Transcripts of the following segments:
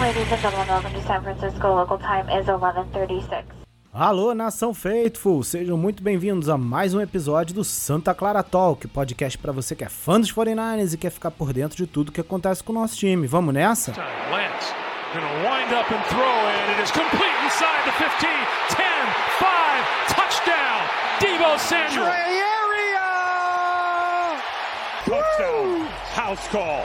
Ladies and gentlemen, welcome to San Francisco. Local time is 11:36. Alô, nação Faithful! Sejam muito bem-vindos a mais um episódio do Santa Clara Talk, podcast para você que é fã dos 49ers e quer ficar por dentro de tudo que acontece com o nosso time. Vamos nessa? Lance, gonna wind up and throw it. It is complete inside the 15, 10, 5, touchdown! Deebo Samuel! Touchdown, house call.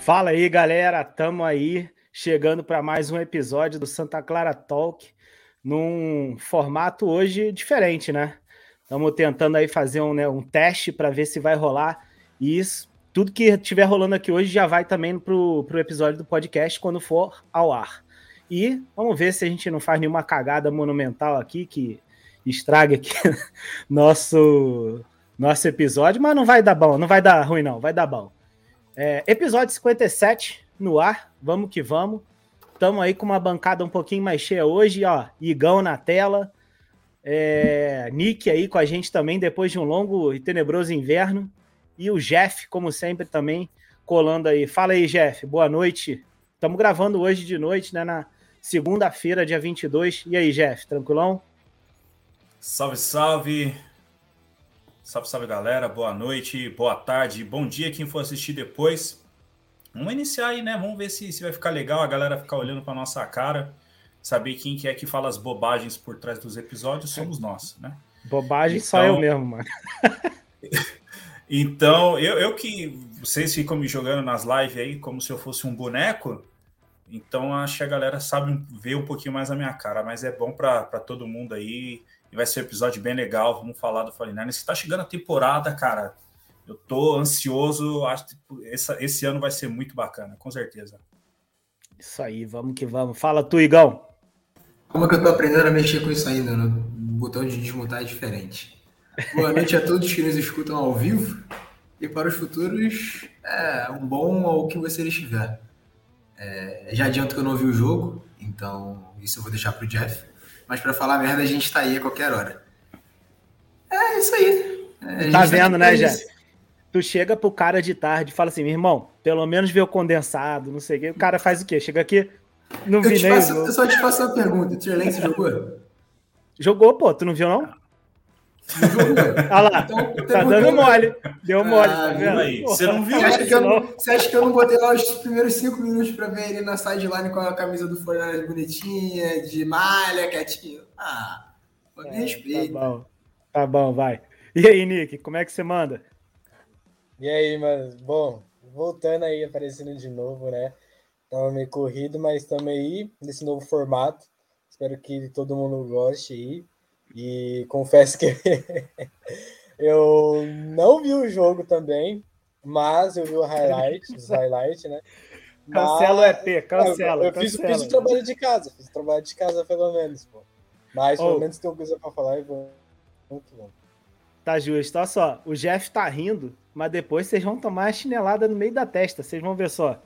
Fala aí, galera, tamo aí chegando para mais um episódio do Santa Clara Talk, num formato hoje diferente, né? Estamos tentando aí fazer um teste para ver se vai rolar isso. Tudo que estiver rolando aqui hoje já vai também pro episódio do podcast quando for ao ar. E vamos ver se a gente não faz nenhuma cagada monumental aqui que estrague aqui nosso episódio, mas não vai dar bom, não vai dar ruim não, vai dar bom. Episódio 57 no ar, vamos que vamos. Estamos aí com uma bancada um pouquinho mais cheia hoje, ó, Igão na tela, Nick aí com a gente também depois de um longo e tenebroso inverno. E o Jeff, como sempre, também colando aí. Fala aí, Jeff. Boa noite. Estamos gravando hoje de noite, né? Na segunda-feira, dia 22. E aí, Jeff, tranquilão? Salve, salve. Salve, salve, galera. Boa noite, boa tarde, bom dia quem for assistir depois. Vamos iniciar aí, né? Vamos ver se vai ficar legal a galera ficar olhando para nossa cara. Saber quem que é que fala as bobagens por trás dos episódios somos nós, né? Bobagem então... só eu mesmo, mano. Então, eu que vocês ficam me jogando nas lives aí como se eu fosse um boneco, então acho que a galera sabe ver um pouquinho mais a minha cara, mas é bom para todo mundo aí, e vai ser um episódio bem legal, vamos falar do 49ers, que tá chegando a temporada, cara, eu tô ansioso, acho que esse ano vai ser muito bacana, com certeza. Isso aí, vamos que vamos. Fala tu, Igão. Como é que eu tô aprendendo a mexer com isso ainda, né? O botão de desmontar é diferente. Boa noite a todos que nos escutam ao vivo e para os futuros, um bom ao que você estiver. Já adianto que eu não vi o jogo, então isso eu vou deixar para o Jeff, mas para falar merda a gente está aí a qualquer hora. É isso aí. Tá vendo, né, Jeff? Tu chega pro cara de tarde e fala assim, meu irmão, pelo menos vê o condensado, não sei o quê. O cara faz o quê? Chega aqui, não vi nem o jogo. Eu só te faço uma pergunta, o Trey Lance jogou? Jogou, pô, tu não viu não? Ah lá, então, tá dando mole. Deu mole, tá vendo? Aí. Você não viu? Você acha que eu não botei lá os primeiros 5 minutos pra ver ele na sideline com a camisa do Fornari bonitinha, de malha, quietinho? Ah, me respeita. Tá bom, vai. E aí, Nick, como é que você manda? E aí, mano? Bom, voltando aí, aparecendo de novo, né? Tava meio corrido, mas também aí, nesse novo formato. Espero que todo mundo goste aí. E confesso que eu não vi o jogo também, mas eu vi os highlights, né? Mas... Cancela o EP, cancela. Eu fiz o trabalho de casa, pelo menos, pô. Mas pelo menos tem uma coisa pra falar e vou... Muito bom. Tá justo, olha só, o Jeff tá rindo, mas depois vocês vão tomar a chinelada no meio da testa, vocês vão ver só.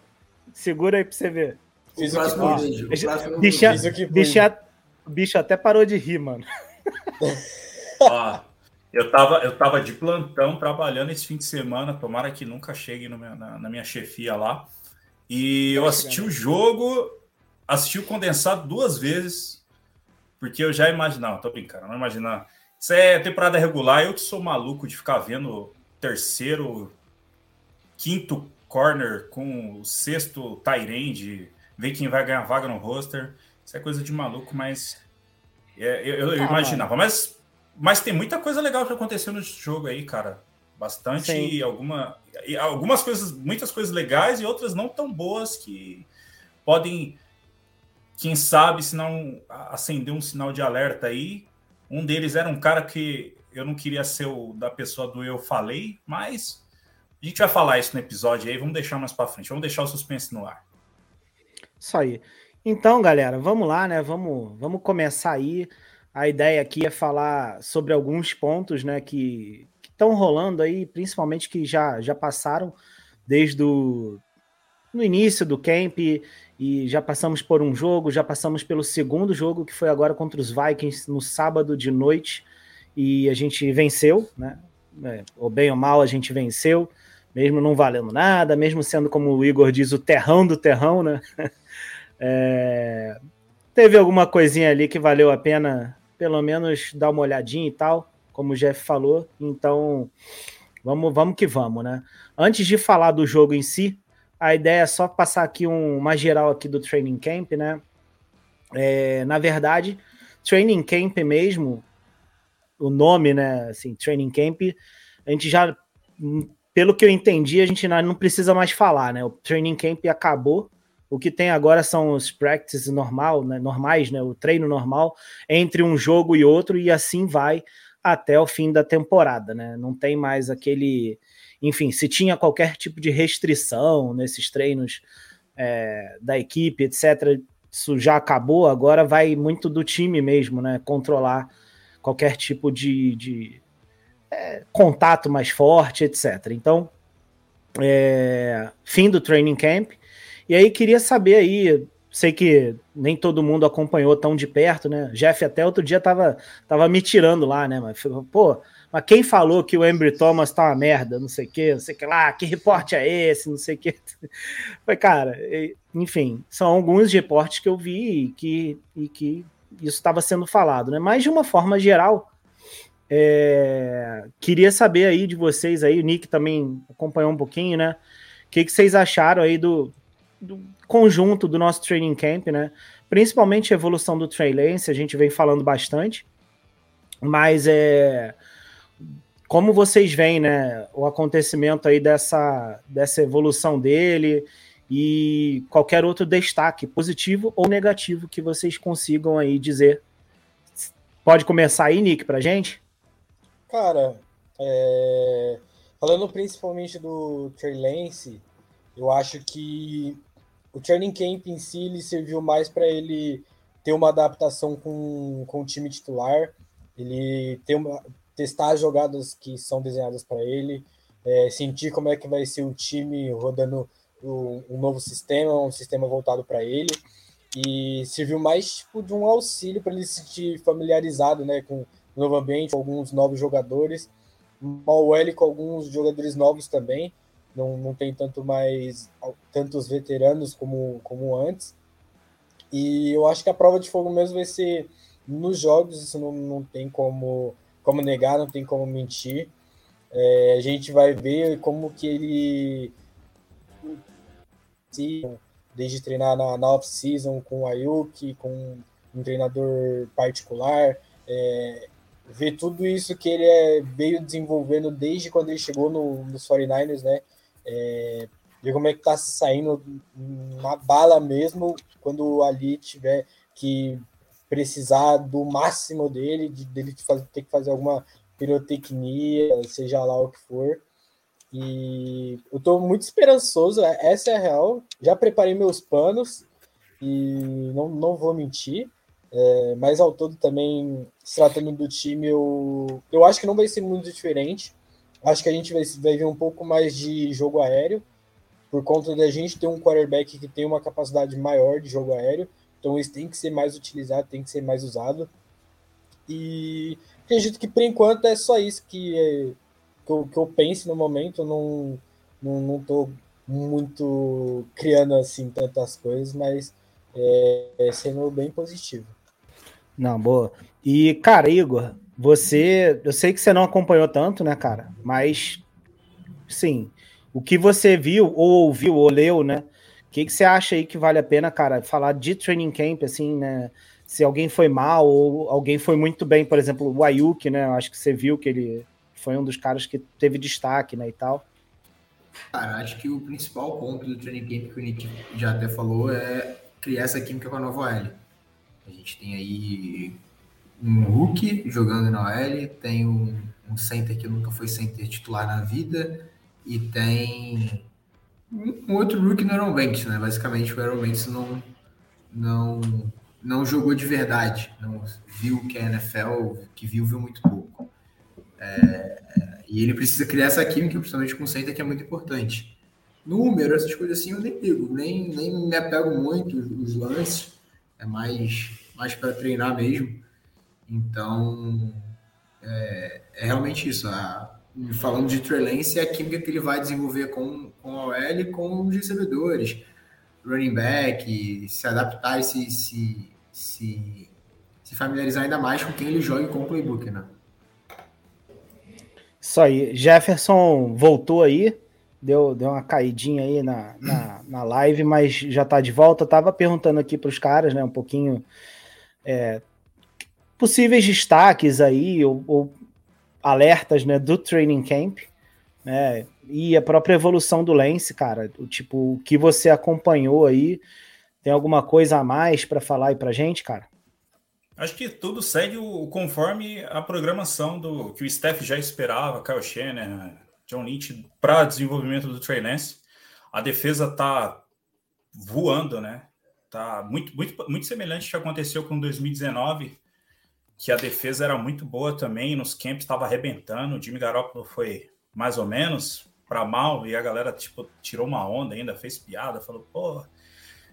Segura aí pra você ver. Fiz o que pude. O bicho até parou de rir, mano. Ó, eu tava de plantão trabalhando esse fim de semana, tomara que nunca chegue na minha chefia lá. E eu assisti o jogo, assisti o condensado 2 vezes, porque eu já imaginava, tô brincando, não imaginava. Isso é temporada regular, eu que sou maluco de ficar vendo terceiro, quinto corner com o sexto tight end, ver quem vai ganhar vaga no roster. Isso é coisa de maluco, mas eu imaginava. Mas tem muita coisa legal que aconteceu no jogo aí, cara. Bastante. Sim. Algumas coisas, muitas coisas legais e outras não tão boas que podem, quem sabe, se não acender um sinal de alerta aí. Um deles era um cara que eu não queria ser o da pessoa do eu falei, mas a gente vai falar isso no episódio aí. Vamos deixar mais pra frente. Vamos deixar o suspense no ar. Isso aí. Então, galera, vamos lá, né? Vamos começar aí. A ideia aqui é falar sobre alguns pontos, né, que estão rolando aí, principalmente que já passaram desde o no início do camp e já passamos por um jogo, já passamos pelo segundo jogo, que foi agora contra os Vikings no sábado de noite, e a gente venceu, né? Ou bem ou mal, a gente venceu, mesmo não valendo nada, mesmo sendo, como o Igor diz, o terrão do terrão, né? Teve alguma coisinha ali que valeu a pena, pelo menos, dar uma olhadinha e tal, como o Jeff falou, então vamos que vamos, né? Antes de falar do jogo em si, a ideia é só passar aqui uma geral aqui do Training Camp, né? Na verdade, Training Camp mesmo, o nome, né, assim, Training Camp, a gente já, pelo que eu entendi, a gente não precisa mais falar, né? O Training Camp acabou, o que tem agora são os practices normais, né, o treino normal, entre um jogo e outro, e assim vai até o fim da temporada, né? Não tem mais aquele... Enfim, se tinha qualquer tipo de restrição nesses treinos da equipe, etc., isso já acabou, agora vai muito do time mesmo, né? Controlar qualquer tipo de contato mais forte, etc. Então, fim do training camp. E aí queria saber aí, sei que nem todo mundo acompanhou tão de perto, né? Jeff até outro dia tava me tirando lá, né? Mas falou, pô, mas quem falou que o Ambry Thomas tá uma merda, não sei o que lá, que reporte é esse, não sei o que. Mas, cara, enfim, são alguns reportes que eu vi e que isso estava sendo falado, né? Mas de uma forma geral, queria saber aí de vocês aí, o Nick também acompanhou um pouquinho, né? O que vocês acharam aí do conjunto do nosso training camp, né? Principalmente a evolução do Trey Lance, a gente vem falando bastante, mas como vocês veem, né, o acontecimento aí dessa evolução dele e qualquer outro destaque positivo ou negativo que vocês consigam aí dizer. Pode começar aí, Nick, pra gente? Cara, falando principalmente do Trey Lance, eu acho que o training camp em si ele serviu mais para ele ter uma adaptação com o time titular, ele testar as jogadas que são desenhadas para ele, sentir como é que vai ser o time rodando um novo sistema, um sistema voltado para ele, e serviu mais tipo de um auxílio para ele se sentir familiarizado, né, com o novo ambiente, com alguns novos jogadores, mal ele com alguns jogadores novos também, não tem tantos veteranos como antes, e eu acho que a prova de fogo mesmo vai ser nos jogos, isso não tem como negar, não tem como mentir, a gente vai ver como que ele... desde treinar na off-season com o Aiyuk, com um treinador particular, ver tudo isso que ele veio desenvolvendo desde quando ele chegou nos 49ers, né? Ver como é que tá saindo na bala mesmo, quando ali tiver que precisar do máximo dele, ter que fazer alguma pirotecnia, seja lá o que for. E eu tô muito esperançoso, essa é a real. Já preparei meus panos e não vou mentir, mas ao todo também, se tratando do time, eu acho que não vai ser muito diferente. Acho que a gente vai ver um pouco mais de jogo aéreo, por conta da gente ter um quarterback que tem uma capacidade maior de jogo aéreo, então isso tem que ser mais utilizado, tem que ser mais usado. E acredito que por enquanto é só isso que eu penso no momento, não estou muito criando assim tantas coisas, mas sendo bem positivo. Não, boa. E, cara, Igor, eu sei que você não acompanhou tanto, né, cara? Mas, sim, o que você viu, ou ouviu, ou leu, né? O que você acha aí que vale a pena, cara, falar de training camp, assim, né? Se alguém foi mal, ou alguém foi muito bem, por exemplo, o Aiyuk, né? Eu acho que você viu que ele... foi um dos caras que teve destaque, né, e tal. Cara, acho que o principal ponto do training camp, que o Nick já até falou, é criar essa química com a nova OL. A gente tem aí um Hulk jogando na OL, tem um center que nunca foi center titular na vida, e tem um outro Hulk no Aaron Banks, né, basicamente o Aaron Banks não jogou de verdade, não viu o que é NFL, que viu muito pouco. E ele precisa criar essa química, principalmente com o center, que é muito importante. número, essas coisas assim, eu nem ligo, nem me apego muito os lances, é mais para treinar mesmo. Então, é realmente isso. Falando de Trey Lance, é a química que ele vai desenvolver com a OL e com os recebedores, running back, se adaptar e se familiarizar ainda mais com quem ele joga e com o playbook, né? Isso aí. Jefferson voltou aí, deu uma caidinha aí na live, mas já tá de volta. Eu tava perguntando aqui pros caras, né, um pouquinho possíveis destaques aí, ou alertas, né, do training camp, né, e a própria evolução do Lance, cara, o que você acompanhou aí, tem alguma coisa a mais para falar aí pra gente, cara? Acho que tudo segue conforme a programação que o staff já esperava, Kyle Shanahan, John Lynch, para desenvolvimento do Trey Lance. A defesa tá voando, né? Tá muito, muito, muito semelhante ao que aconteceu com 2019, que a defesa era muito boa também, nos camps estava arrebentando, o Jimmy Garoppolo foi mais ou menos para mal, e a galera tirou uma onda ainda, fez piada, falou, pô,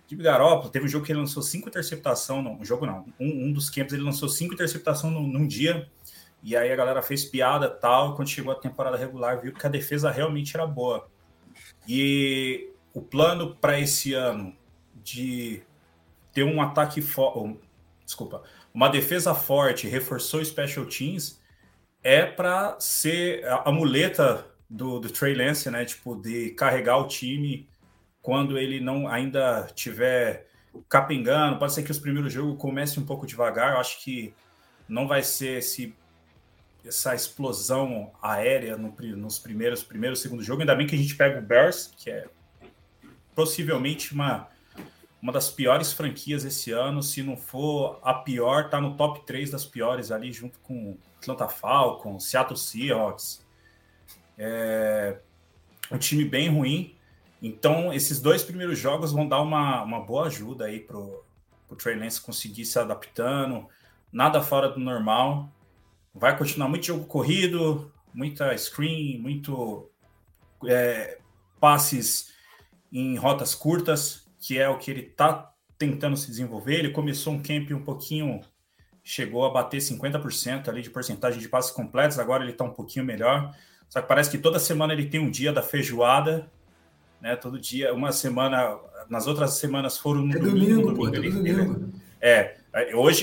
Jimmy Garoppolo, teve um jogo que ele lançou 5 interceptações, não, um jogo não, um dos camps ele lançou 5 interceptações num dia, e aí a galera fez piada e tal, quando chegou a temporada regular, viu que a defesa realmente era boa. E o plano para esse ano de ter um ataque uma defesa forte, reforçou o Special Teams, é para ser a muleta do Trey Lance, né? De carregar o time quando ele não ainda tiver capengando. Pode ser que os primeiros jogos comecem um pouco devagar. Eu acho que não vai ser essa explosão aérea nos primeiro, segundo jogo. Ainda bem que a gente pega o Bears, que é possivelmente uma das piores franquias esse ano, se não for a pior, tá no top 3 das piores ali, junto com Atlanta Falcons, Seattle Seahawks. Um time bem ruim. Então, esses 2 primeiros jogos vão dar uma boa ajuda aí pro Trey Lance conseguir se adaptando. Nada fora do normal. Vai continuar muito jogo corrido, muita screen, muito passes em rotas curtas, que é o que ele está tentando se desenvolver. Ele começou um camp um pouquinho, chegou a bater 50% ali de porcentagem de passes completos, agora ele está um pouquinho melhor. Só que parece que toda semana ele tem um dia da feijoada, né? Todo dia, uma semana, nas outras semanas foram no domingo.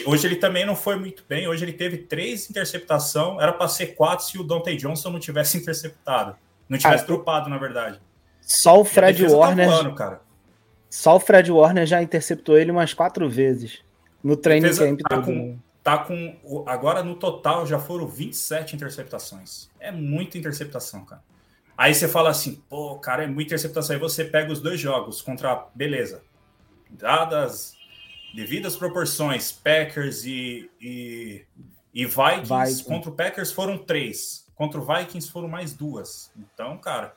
Hoje ele também não foi muito bem, hoje ele teve 3 interceptações, era para ser 4 se o Dontae Johnson não tivesse interceptado, não tivesse dropado, na verdade. Só o Fred Warner... Tá voando, cara. Só o Fred Warner já interceptou ele umas 4 vezes no training camp. Agora, no total, já foram 27 interceptações. É muita interceptação, cara. Aí você fala assim, pô, cara, é muita interceptação. Aí você pega os 2 jogos contra, beleza, dadas devidas proporções, Packers e Vikings. Contra o Packers foram 3. Contra o Vikings foram mais 2. Então, cara...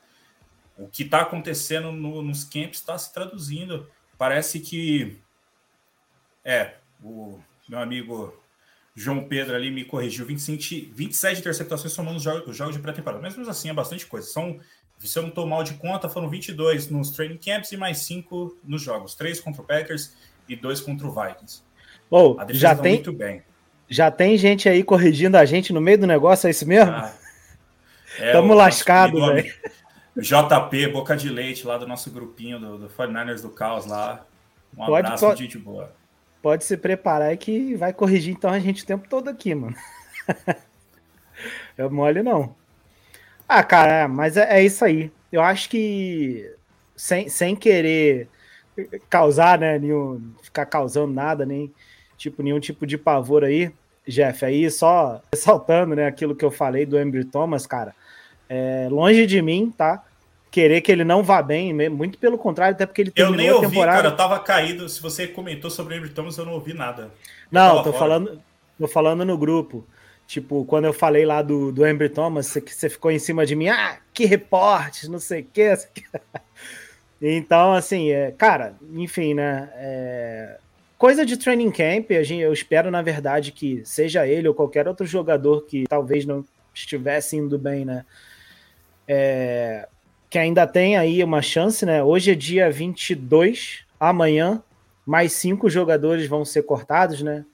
O que está acontecendo nos camps está se traduzindo. Parece que... o meu amigo João Pedro ali me corrigiu. 27 interceptações somando os jogos de pré-temporada. Mas mesmo assim é bastante coisa. Se eu não estou mal de conta, foram 22 nos training camps e mais 5 nos jogos. 3 contra o Packers e 2 contra o Vikings. Bom, a defesa já tá muito bem. Já tem gente aí corrigindo a gente no meio do negócio, é isso mesmo? Estamos lascados, velho. JP, Boca de Leite, lá do nosso grupinho do 49ers do Caos lá. Um abraço, gente boa. Pode se preparar que vai corrigir então a gente o tempo todo aqui, mano. É mole não. Ah, cara, mas é isso aí. Eu acho que sem querer causar, né, ficar causando nada, nem nenhum tipo de pavor aí, Jeff, aí só ressaltando, né, aquilo que eu falei do Ambry Thomas, cara. Longe de mim, tá? Querer que ele não vá bem, muito pelo contrário, até porque ele terminou a temporada... Eu nem ouvi, cara, eu tava caído. Se você comentou sobre o Ambry Thomas, eu não ouvi nada. Não, tô falando no grupo. Quando eu falei lá do Ambry Thomas, você ficou em cima de mim, que reporte, não sei o quê. Então, assim, cara, enfim, né? Coisa de training camp, eu espero, na verdade, que seja ele ou qualquer outro jogador que talvez não estivesse indo bem, né? que ainda tem aí uma chance, né? Hoje é dia 22, amanhã mais 5 jogadores vão ser cortados, né?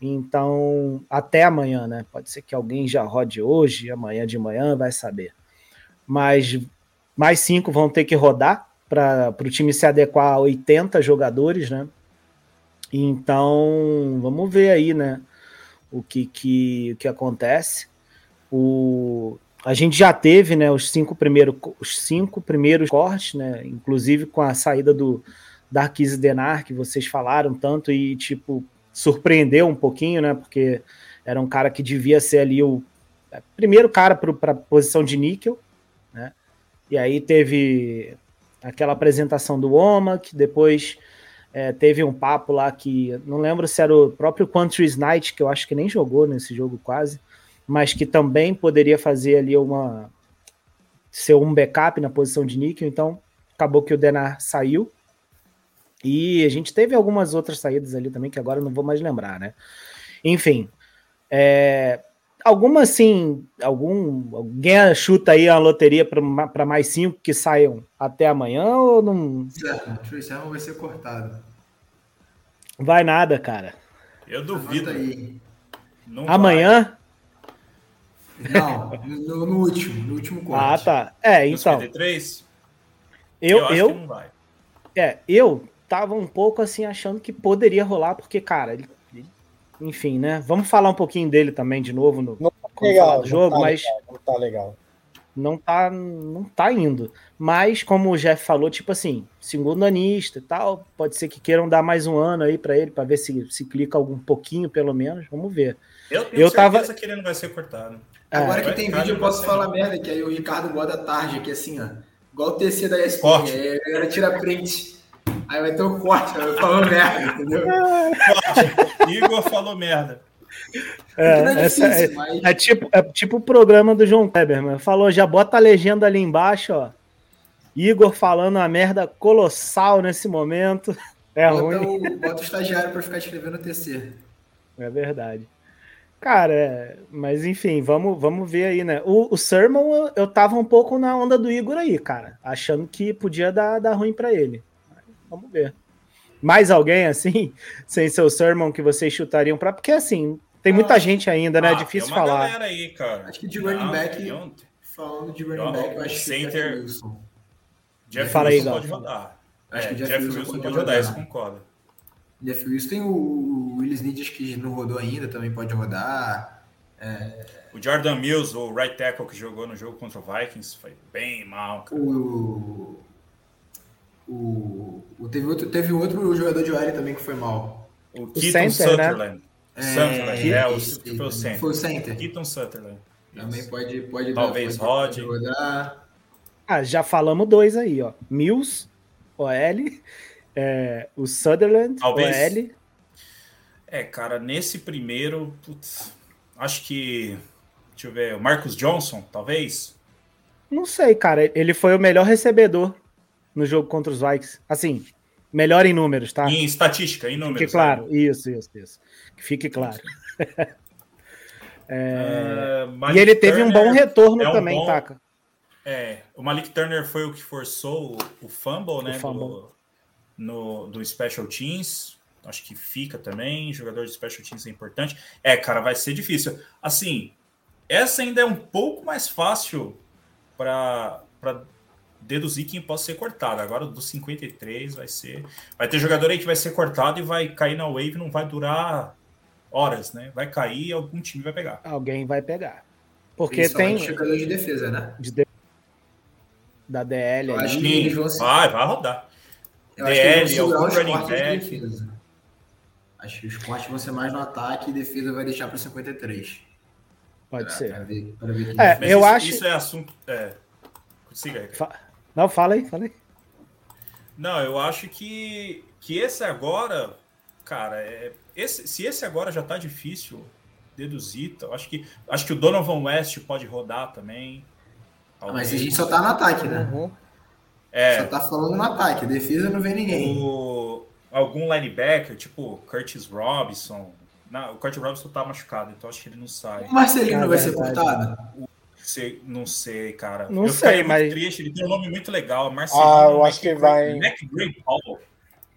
Então, até amanhã, né? Pode ser que alguém já rode hoje, amanhã de manhã, vai saber. Mas mais 5 vão ter que rodar para o time se adequar a 80 jogadores, né? Então, vamos ver aí, né? O que acontece. A gente já teve, né, os cinco primeiros cortes, né, inclusive com a saída do Darkis Denar, que vocês falaram tanto e, tipo, surpreendeu um pouquinho, né, porque era um cara que devia ser ali o primeiro cara para a posição de níquel, né, e aí teve aquela apresentação do Oma, que depois teve um papo lá que, não lembro se era o próprio Country's Night, que eu acho que nem jogou nesse jogo quase, mas que também poderia fazer ali ser um backup na posição de níquel, então acabou que o Denar saiu, e a gente teve algumas outras saídas ali também, que agora eu não vou mais lembrar, né? Enfim, alguma assim, alguém chuta aí a loteria para mais 5 que saiam até amanhã, ou não... O Trey Sermon vai ser cortado. Vai nada, cara. Eu duvido. Aí. Não amanhã... Vai. Não, no último corte. Ah, tá. Então. 53, eu acho que não vai. Eu tava um pouco assim achando que poderia rolar, porque, cara, enfim, né? Vamos falar um pouquinho dele também de novo no legal, jogo, mas. Não tá legal. Não tá indo. Mas, como o Jeff falou, tipo assim, segundo anista e tal, pode ser que queiram dar mais um ano aí pra ele, pra ver se clica algum pouquinho, pelo menos. Vamos ver. Eu tenho certeza que ele não vai ser cortado. Agora que tem vídeo, eu posso falar merda, que aí o Ricardo gosta da tarde aqui, assim, ó. Igual o TC da ESPN. Aí a galera tira print. Aí vai ter um corte, aí eu falo merda, entendeu? Igor falou merda. É tipo o programa do João Kleber, mano. Falou, já bota a legenda ali embaixo, ó. Igor falando uma merda colossal nesse momento. Ruim. Bota o estagiário pra ficar escrevendo o TC. É verdade. Cara, mas enfim, vamos ver aí, né? O Sermon, eu tava um pouco na onda do Igor aí, cara. Achando que podia dar ruim pra ele. Vamos ver. Mais alguém, assim, sem seu Sermon que vocês chutariam pra... Porque, assim, tem muita gente ainda, né? É difícil falar. Tem uma galera aí, cara. Acho que de running back... Falando de running back, eu acho que... Center... Jeff Wilson pode rodar. Acho que Jeff Wilson pode rodar, isso concorda. Jeff Wilson tem o Willis Needs que não rodou ainda, também pode rodar. O Jordan Mills, o right tackle que jogou no jogo contra o Vikings, foi bem mal, cara. Teve outro jogador de OL também que foi mal. O Keaton Sutherland. Foi o center. Keaton Sutherland. Também pode rodar. Talvez rode. Já falamos 2 aí, ó. Mills, OL... o Sutherland, talvez, o L. Cara, nesse primeiro, acho que, deixa eu ver, o Marcus Johnson, talvez? Não sei, cara, ele foi o melhor recebedor no jogo contra os Vikings. Assim, melhor em números, tá? Em estatística, em números. Fique claro, né? Isso. Que fique claro. E ele teve um bom retorno também, Taca. O Malik Turner foi o que forçou o fumble, né? Do Special Teams, acho que fica também, jogador de Special Teams é importante. Cara, vai ser difícil. Assim, essa ainda é um pouco mais fácil para deduzir quem pode ser cortado. Agora, do 53 vai ter jogador aí que vai ser cortado e vai cair na wave, não vai durar horas, né? Vai cair e algum time vai pegar. Alguém vai pegar. Porque tem... jogador de defesa, né? Da DL. Eu acho que vai rodar. DL, algum running back. Acho que os cortes vão ser mais no ataque e defesa vai deixar para 53. Pode ser. Pra ver isso é assunto... Siga aí. Não, fala aí. Não, eu acho que esse agora... Cara, se esse agora já tá difícil deduzir, acho que o Donovan West pode rodar também. Mas a gente só tá no ataque, né? Uhum. Só tá falando no ataque, defesa não vem ninguém. Algum linebacker, tipo Curtis Robinson. Não, o Curtis Robinson tá machucado, então acho que ele não sai. O Marcelino vai ser cortado? Não sei, cara. Não eu sei, mas... triste. Ele tem um nome muito legal. Marcelino. Ah, eu acho que vai... McCree Ball.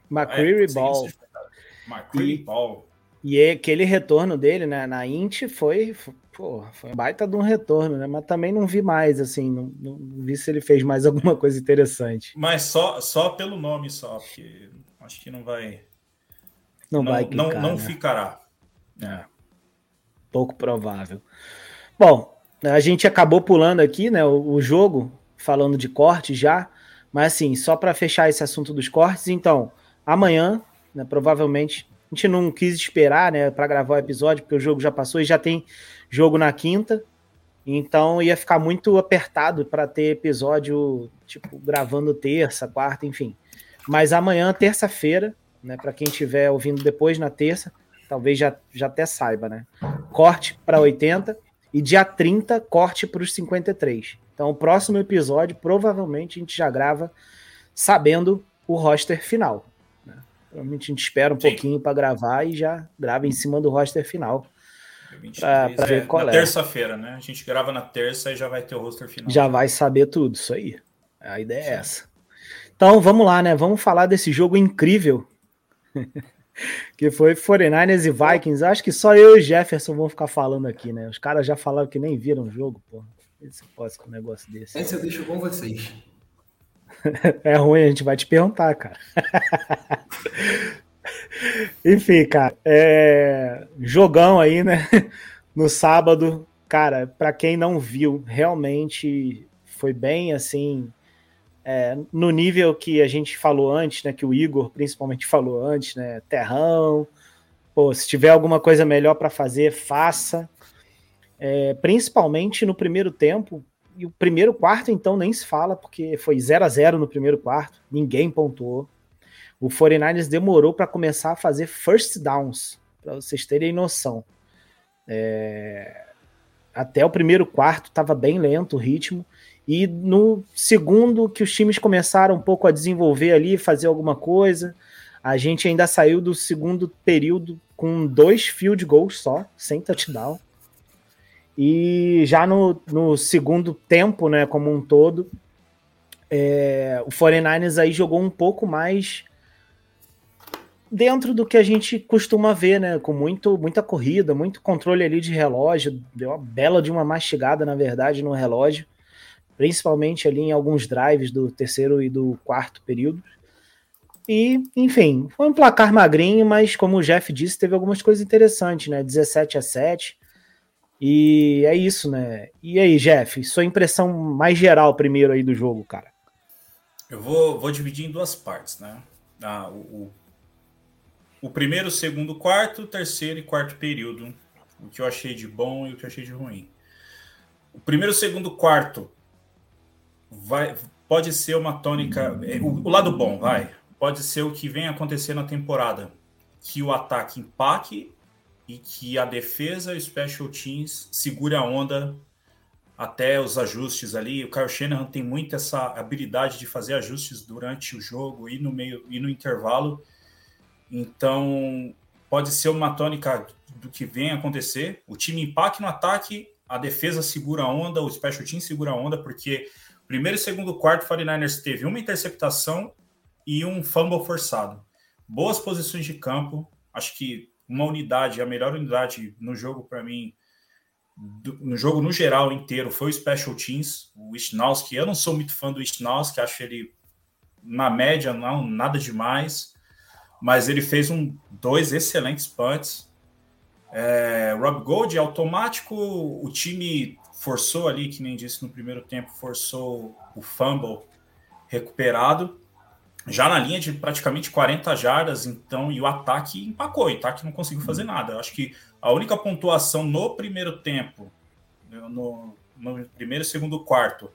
McCree Ball. McCree Ball. E aquele retorno dele, né, na Inti foi um baita de um retorno, né? Mas também não vi mais, assim, não vi se ele fez mais alguma coisa interessante. Mas só pelo nome, só, porque acho que não vai... Não vai clicar, não ficará. É. Pouco provável. Bom, a gente acabou pulando aqui, né, o jogo, falando de corte já, mas assim, só para fechar esse assunto dos cortes, então, amanhã, né, provavelmente... A gente não quis esperar, né, para gravar o episódio, porque o jogo já passou e já tem jogo na quinta. Então ia ficar muito apertado para ter episódio, tipo, gravando terça, quarta, enfim. Mas amanhã, terça-feira, né, para quem estiver ouvindo depois na terça, talvez já até saiba, né? Corte para 80 e dia 30, corte para os 53. Então o próximo episódio, provavelmente, a gente já grava sabendo o roster final. Provavelmente a gente espera um pouquinho para gravar e já grava em cima do roster final. Para ver qual é. Na terça-feira, né? A gente grava na terça e já vai ter o roster final. Já vai saber tudo, isso aí. A ideia é essa. Então vamos lá, né? Vamos falar desse jogo incrível que foi 49ers e Vikings. Acho que só eu e o Jefferson vão ficar falando aqui, né? Os caras já falaram que nem viram o jogo, pô. Esse posso com um negócio desse. Esse eu deixo com vocês. É ruim, a gente vai te perguntar, cara. Enfim, cara, jogão aí, né? No sábado, cara, pra quem não viu, realmente foi bem, assim, no nível que a gente falou antes, né? Que o Igor principalmente falou antes, né? Terrão, pô, se tiver alguma coisa melhor pra fazer, faça. Principalmente no primeiro tempo. E o primeiro quarto, então, nem se fala, porque foi 0-0 no primeiro quarto, ninguém pontuou. O 49ers demorou para começar a fazer first downs, para vocês terem noção. Até o primeiro quarto estava bem lento o ritmo, e no segundo que os times começaram um pouco a desenvolver ali, fazer alguma coisa, a gente ainda saiu do segundo período com 2 field goals só, sem touchdown. E já no segundo tempo, né, como um todo, o 49ers aí jogou um pouco mais dentro do que a gente costuma ver, né, com muita corrida, muito controle ali de relógio, deu uma bela de uma mastigada, na verdade, no relógio, principalmente ali em alguns drives do terceiro e do quarto período. E, enfim, foi um placar magrinho, mas como o Jeff disse, teve algumas coisas interessantes, né, 17-7, e é isso, né? E aí, Jeff, sua impressão mais geral primeiro aí do jogo, cara? Eu vou dividir em duas partes, né? O primeiro, segundo, quarto, terceiro e quarto período. O que eu achei de bom e o que eu achei de ruim. O primeiro, segundo, quarto pode ser uma tônica... O lado bom, vai. Pode ser o que vem acontecer na temporada. Que o ataque empaque e que a defesa e o Special Teams segure a onda até os ajustes ali. O Kyle Shanahan tem muito essa habilidade de fazer ajustes durante o jogo e no meio e no intervalo. Então, pode ser uma tônica do que vem acontecer. O time impacta no ataque, a defesa segura a onda, o Special Teams segura a onda, porque primeiro, segundo, quarto, 49ers teve uma interceptação e um fumble forçado. Boas posições de campo, acho que uma unidade, a melhor unidade no jogo para mim, no jogo no geral inteiro, foi o Special Teams, o Ichnowski. Eu não sou muito fã do Ichnowski, acho ele, na média, não nada demais, mas ele fez 2 excelentes punts. Rob Gold, automático, o time forçou ali, que nem disse no primeiro tempo, forçou o fumble recuperado, já na linha de praticamente 40 jardas, então, e o ataque empacou, o ataque não conseguiu fazer nada. Eu acho que a única pontuação no primeiro tempo, no primeiro, segundo, quarto,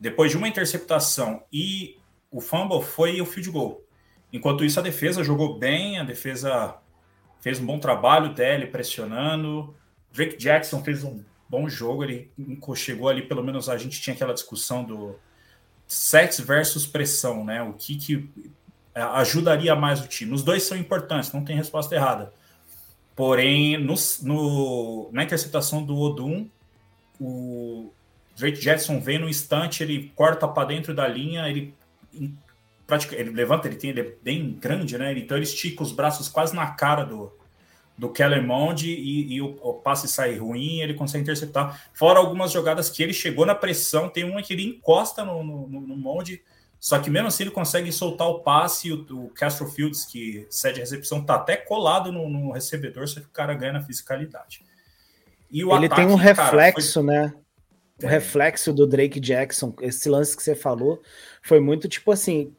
depois de uma interceptação e o fumble, foi o field goal. Enquanto isso, a defesa jogou bem, a defesa fez um bom trabalho dele, pressionando. Drake Jackson fez um bom jogo, ele chegou ali, pelo menos a gente tinha aquela discussão do sets versus pressão, né? O que ajudaria mais o time? Os dois são importantes, não tem resposta errada. Porém, na interceptação do Odum, Drake Jackson vem no instante, ele corta para dentro da linha, ele levanta, ele é bem grande, né? Então ele estica os braços quase na cara do Kellen Mond e o passe sai ruim, ele consegue interceptar. Fora algumas jogadas que ele chegou na pressão, tem uma que ele encosta no Mond, só que mesmo assim ele consegue soltar o passe, o Castro Fields, que cede a recepção, tá até colado no recebedor, só que o cara ganha na fisicalidade. E o ele ataque, tem um reflexo, né? O reflexo do Drake Jackson, esse lance que você falou, foi muito tipo assim,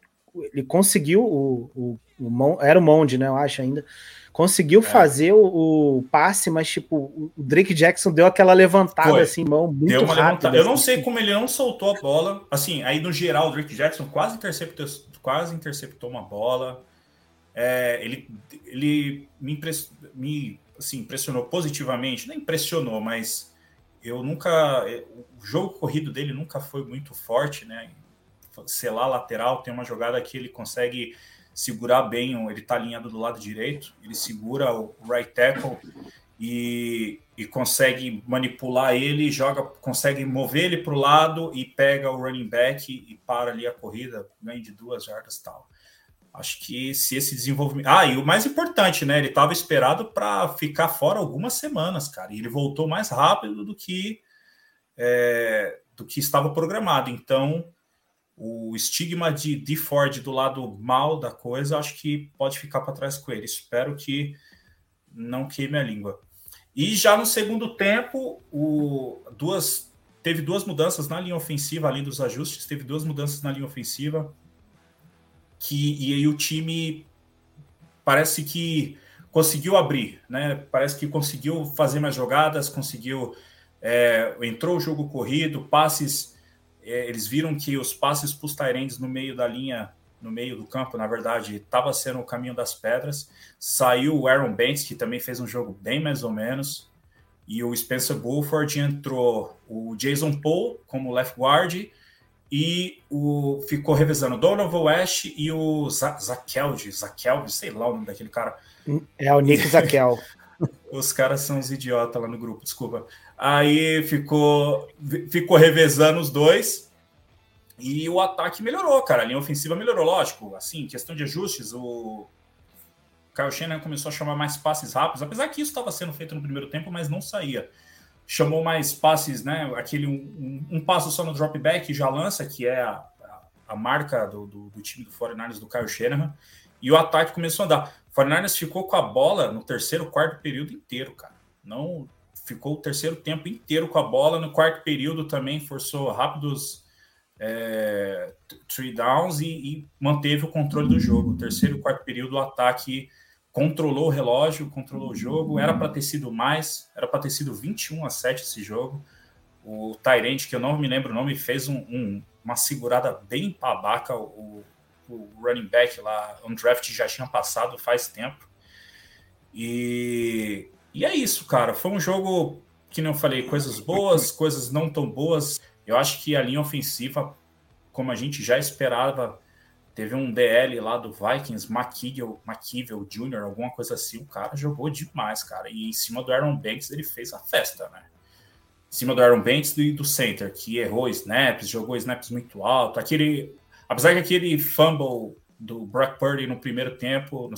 ele conseguiu, era o Mond, né, eu acho ainda, conseguiu fazer o passe, mas tipo, o Drake Jackson deu aquela levantada assim, mão muito rápida. Eu não sei como ele não soltou a bola, assim, aí no geral o Drake Jackson quase interceptou uma bola, ele me impressionou positivamente, não impressionou, mas... O jogo corrido dele nunca foi muito forte, né? Selar a lateral, tem uma jogada que ele consegue segurar bem, ele tá alinhado do lado direito, ele segura o right tackle e consegue manipular ele, consegue mover ele pro lado e pega o running back e para ali a corrida, ganha de 2 jardas e tal. Acho que se esse desenvolvimento... Ah, e o mais importante, né? Ele estava esperado para ficar fora algumas semanas, cara. E ele voltou mais rápido do que estava programado. Então, o estigma de Ford do lado mal da coisa, acho que pode ficar para trás com ele. Espero que não queime a língua. E já no segundo tempo, teve duas mudanças na linha ofensiva, além dos ajustes, teve duas mudanças na linha ofensiva. E aí o time parece que conseguiu abrir, né? Parece que conseguiu fazer mais jogadas, entrou o jogo corrido, passes, eles viram que os passes para os tight ends no meio da linha, no meio do campo, na verdade, estava sendo o caminho das pedras. Saiu o Aaron Banks, que também fez um jogo bem mais ou menos, e o Spencer Burford entrou o Jason Paul como left guard, e ficou revezando Donovan West e o Zakelj, sei lá o nome daquele cara. É o Nick Zakel. Os caras são os idiotas lá no grupo, desculpa. Aí ficou revezando os dois e o ataque melhorou, cara. A linha ofensiva melhorou, lógico. Assim, questão de ajustes, o Kyle Shanahan começou a chamar mais passes rápidos, apesar que isso estava sendo feito no primeiro tempo, mas não saía. Chamou mais passes, né? Aquele um passo só no drop back e já lança, que é a marca do time do 49ers, do Kyle Shanahan, e o ataque começou a andar. O 49ers ficou com a bola no terceiro, quarto período inteiro, cara. Não ficou o terceiro tempo inteiro com a bola, no quarto período também forçou rápidos three downs e manteve o controle do jogo. O terceiro e quarto período, o ataque controlou o relógio, controlou o jogo, era para ter sido mais, era para ter sido 21-7 esse jogo. O Tyrant, que eu não me lembro o nome, fez uma segurada bem babaca, o running back lá, um draft já tinha passado faz tempo. E é isso, cara, foi um jogo que, não falei, coisas boas, coisas não tão boas. Eu acho que a linha ofensiva, como a gente já esperava, teve um DL lá do Vikings, McKeevil Jr., alguma coisa assim. O cara jogou demais, cara. E em cima do Aaron Banks, ele fez a festa, né? Em cima do Aaron Banks e do center, que errou snaps, jogou snaps muito alto. Apesar que aquele fumble do Brock Purdy no primeiro tempo,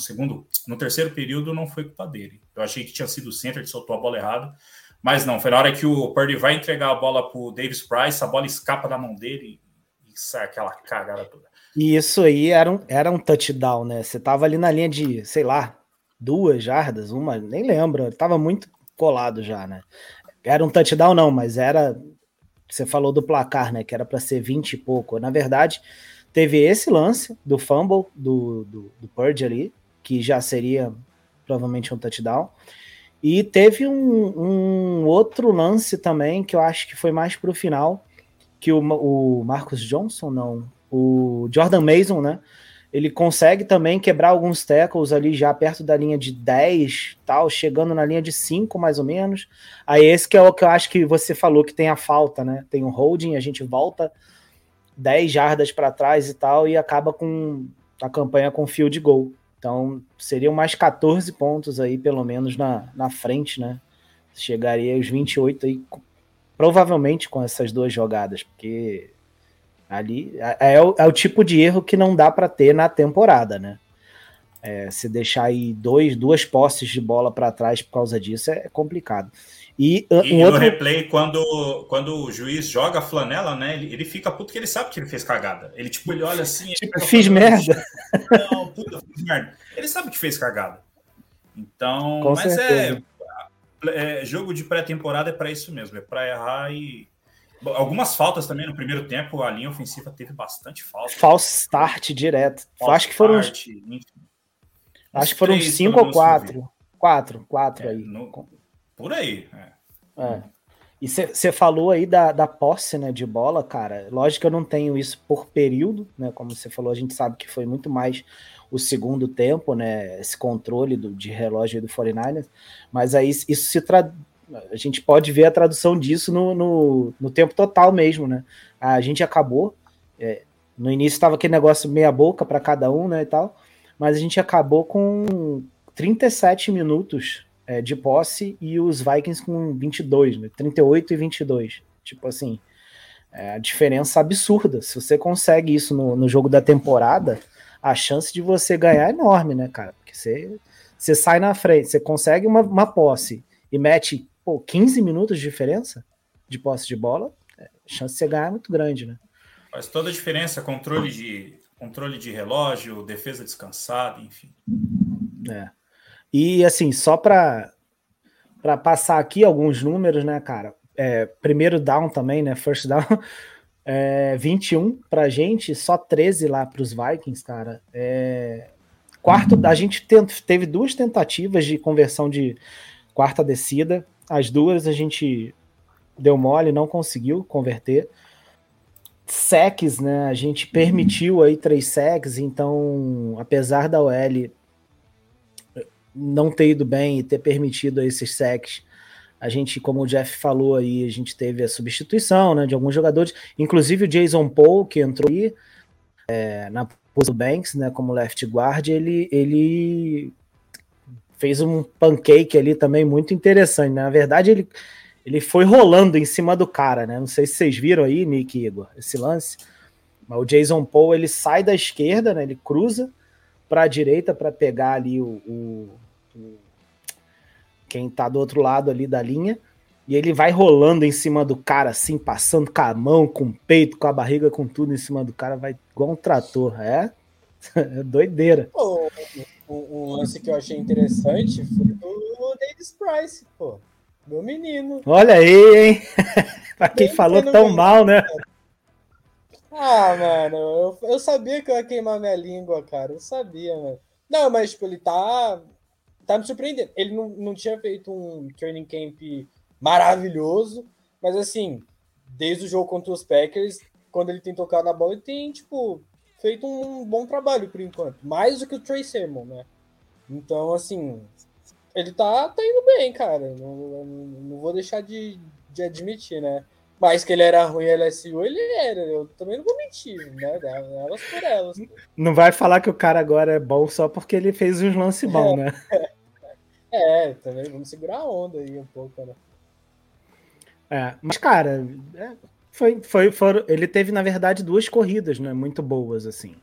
no terceiro período, não foi culpa dele. Eu achei que tinha sido o center que soltou a bola errada. Mas não, foi na hora que o Purdy vai entregar a bola pro Davis-Price, a bola escapa da mão dele e sai aquela cagada toda. E isso aí era um touchdown, né? Você tava ali na linha de, sei lá, 2 jardas, uma, nem lembro, tava muito colado já, né? Era um touchdown não, mas era, você falou do placar, né? Que era para ser 20 e pouco. Na verdade, teve esse lance do fumble, do Purdy ali, que já seria provavelmente um touchdown. E teve um outro lance também, que eu acho que foi mais pro final, que o Marcus Johnson, não... O Jordan Mason, né? Ele consegue também quebrar alguns tackles ali já perto da linha de 10, tal, chegando na linha de 5, mais ou menos. Aí esse que é o que eu acho que você falou, que tem a falta, né? Tem um holding, a gente volta 10 jardas para trás e tal, e acaba com a campanha com field goal. Então, seriam mais 14 pontos aí, pelo menos, na frente, né? Chegaria aos 28 aí, provavelmente com essas duas jogadas, porque ali é o tipo de erro que não dá para ter na temporada, né? Se deixar aí duas posses de bola para trás por causa disso é complicado. E no replay, quando o juiz joga a flanela, né? Ele fica puto porque ele sabe que ele fez cagada. Ele, tipo, ele olha assim... Tipo, fiz merda. Não, puta, fiz merda. Ele sabe que fez cagada. Então, com mas certeza. Jogo de pré-temporada é para isso mesmo, é para errar e... Algumas faltas também no primeiro tempo, a linha ofensiva teve bastante falta. False start direto. Acho que foram 5 ou 4. 4 aí. Por aí, é. E você falou aí da posse, né, de bola, cara. Lógico que eu não tenho isso por período, né? Como você falou, a gente sabe que foi muito mais o segundo tempo, né? Esse controle de relógio do 49ers. Mas aí isso a gente pode ver a tradução disso no tempo total mesmo, né? A gente acabou. No início estava aquele negócio meia boca para cada um, né, e tal. Mas a gente acabou com 37 minutos de posse e os Vikings com 22, né? 38 e 22. Tipo assim, a diferença absurda. Se você consegue isso no jogo da temporada, a chance de você ganhar é enorme, né, cara? Porque você sai na frente, você consegue uma posse e mete 15 minutos de diferença de posse de bola, a chance de você ganhar é muito grande, né? Faz toda a diferença, controle de relógio, defesa descansada, enfim. É. E, assim, só para passar aqui alguns números, né, cara? Primeiro down também, né? First down, 21 pra gente, só 13 lá pros Vikings, cara. Quarto, a gente teve duas tentativas de conversão de quarta descida. As duas a gente deu mole, não conseguiu converter. Sacks, né? A gente permitiu aí 3 sacks, então, apesar da OL não ter ido bem e ter permitido esses sacks, a gente, como o Jeff falou aí, a gente teve a substituição, né, de alguns jogadores, inclusive o Jason Paul, que entrou aí na posição do Banks, né, como left guard, ele fez um pancake ali também muito interessante, né? Na verdade, ele foi rolando em cima do cara, né? Não sei se vocês viram aí, Nick e Igor, esse lance. Mas o Jason Paul, ele sai da esquerda, né? Ele cruza para a direita para pegar ali quem tá do outro lado ali da linha. E ele vai rolando em cima do cara, assim, passando com a mão, com o peito, com a barriga, com tudo em cima do cara. Vai igual um trator, é doideira. Um lance que eu achei interessante foi o Davis-Price, pô. Meu menino. Olha aí, hein? Pra quem bem falou tão menino, mal, né? Cara. Ah, mano, eu sabia que eu ia queimar minha língua, cara. Eu sabia, mano. Não, mas, tipo, ele tá me surpreendendo. Ele não tinha feito um training camp maravilhoso, mas, assim, desde o jogo contra os Packers, quando ele tem tocado na bola, ele tem, tipo, feito um bom trabalho, por enquanto. Mais do que o Trey Sermon, né? Então, assim... Ele tá indo bem, cara. Não vou deixar de admitir, né? Mas que ele era ruim LSU, ele era. Eu também não vou mentir, né? Elas por elas. Não vai falar que o cara agora é bom só porque ele fez uns lances bons, né? Também vamos segurar a onda aí um pouco, né? Mas, cara, ele teve, na verdade, 2 corridas, né? Muito boas, assim.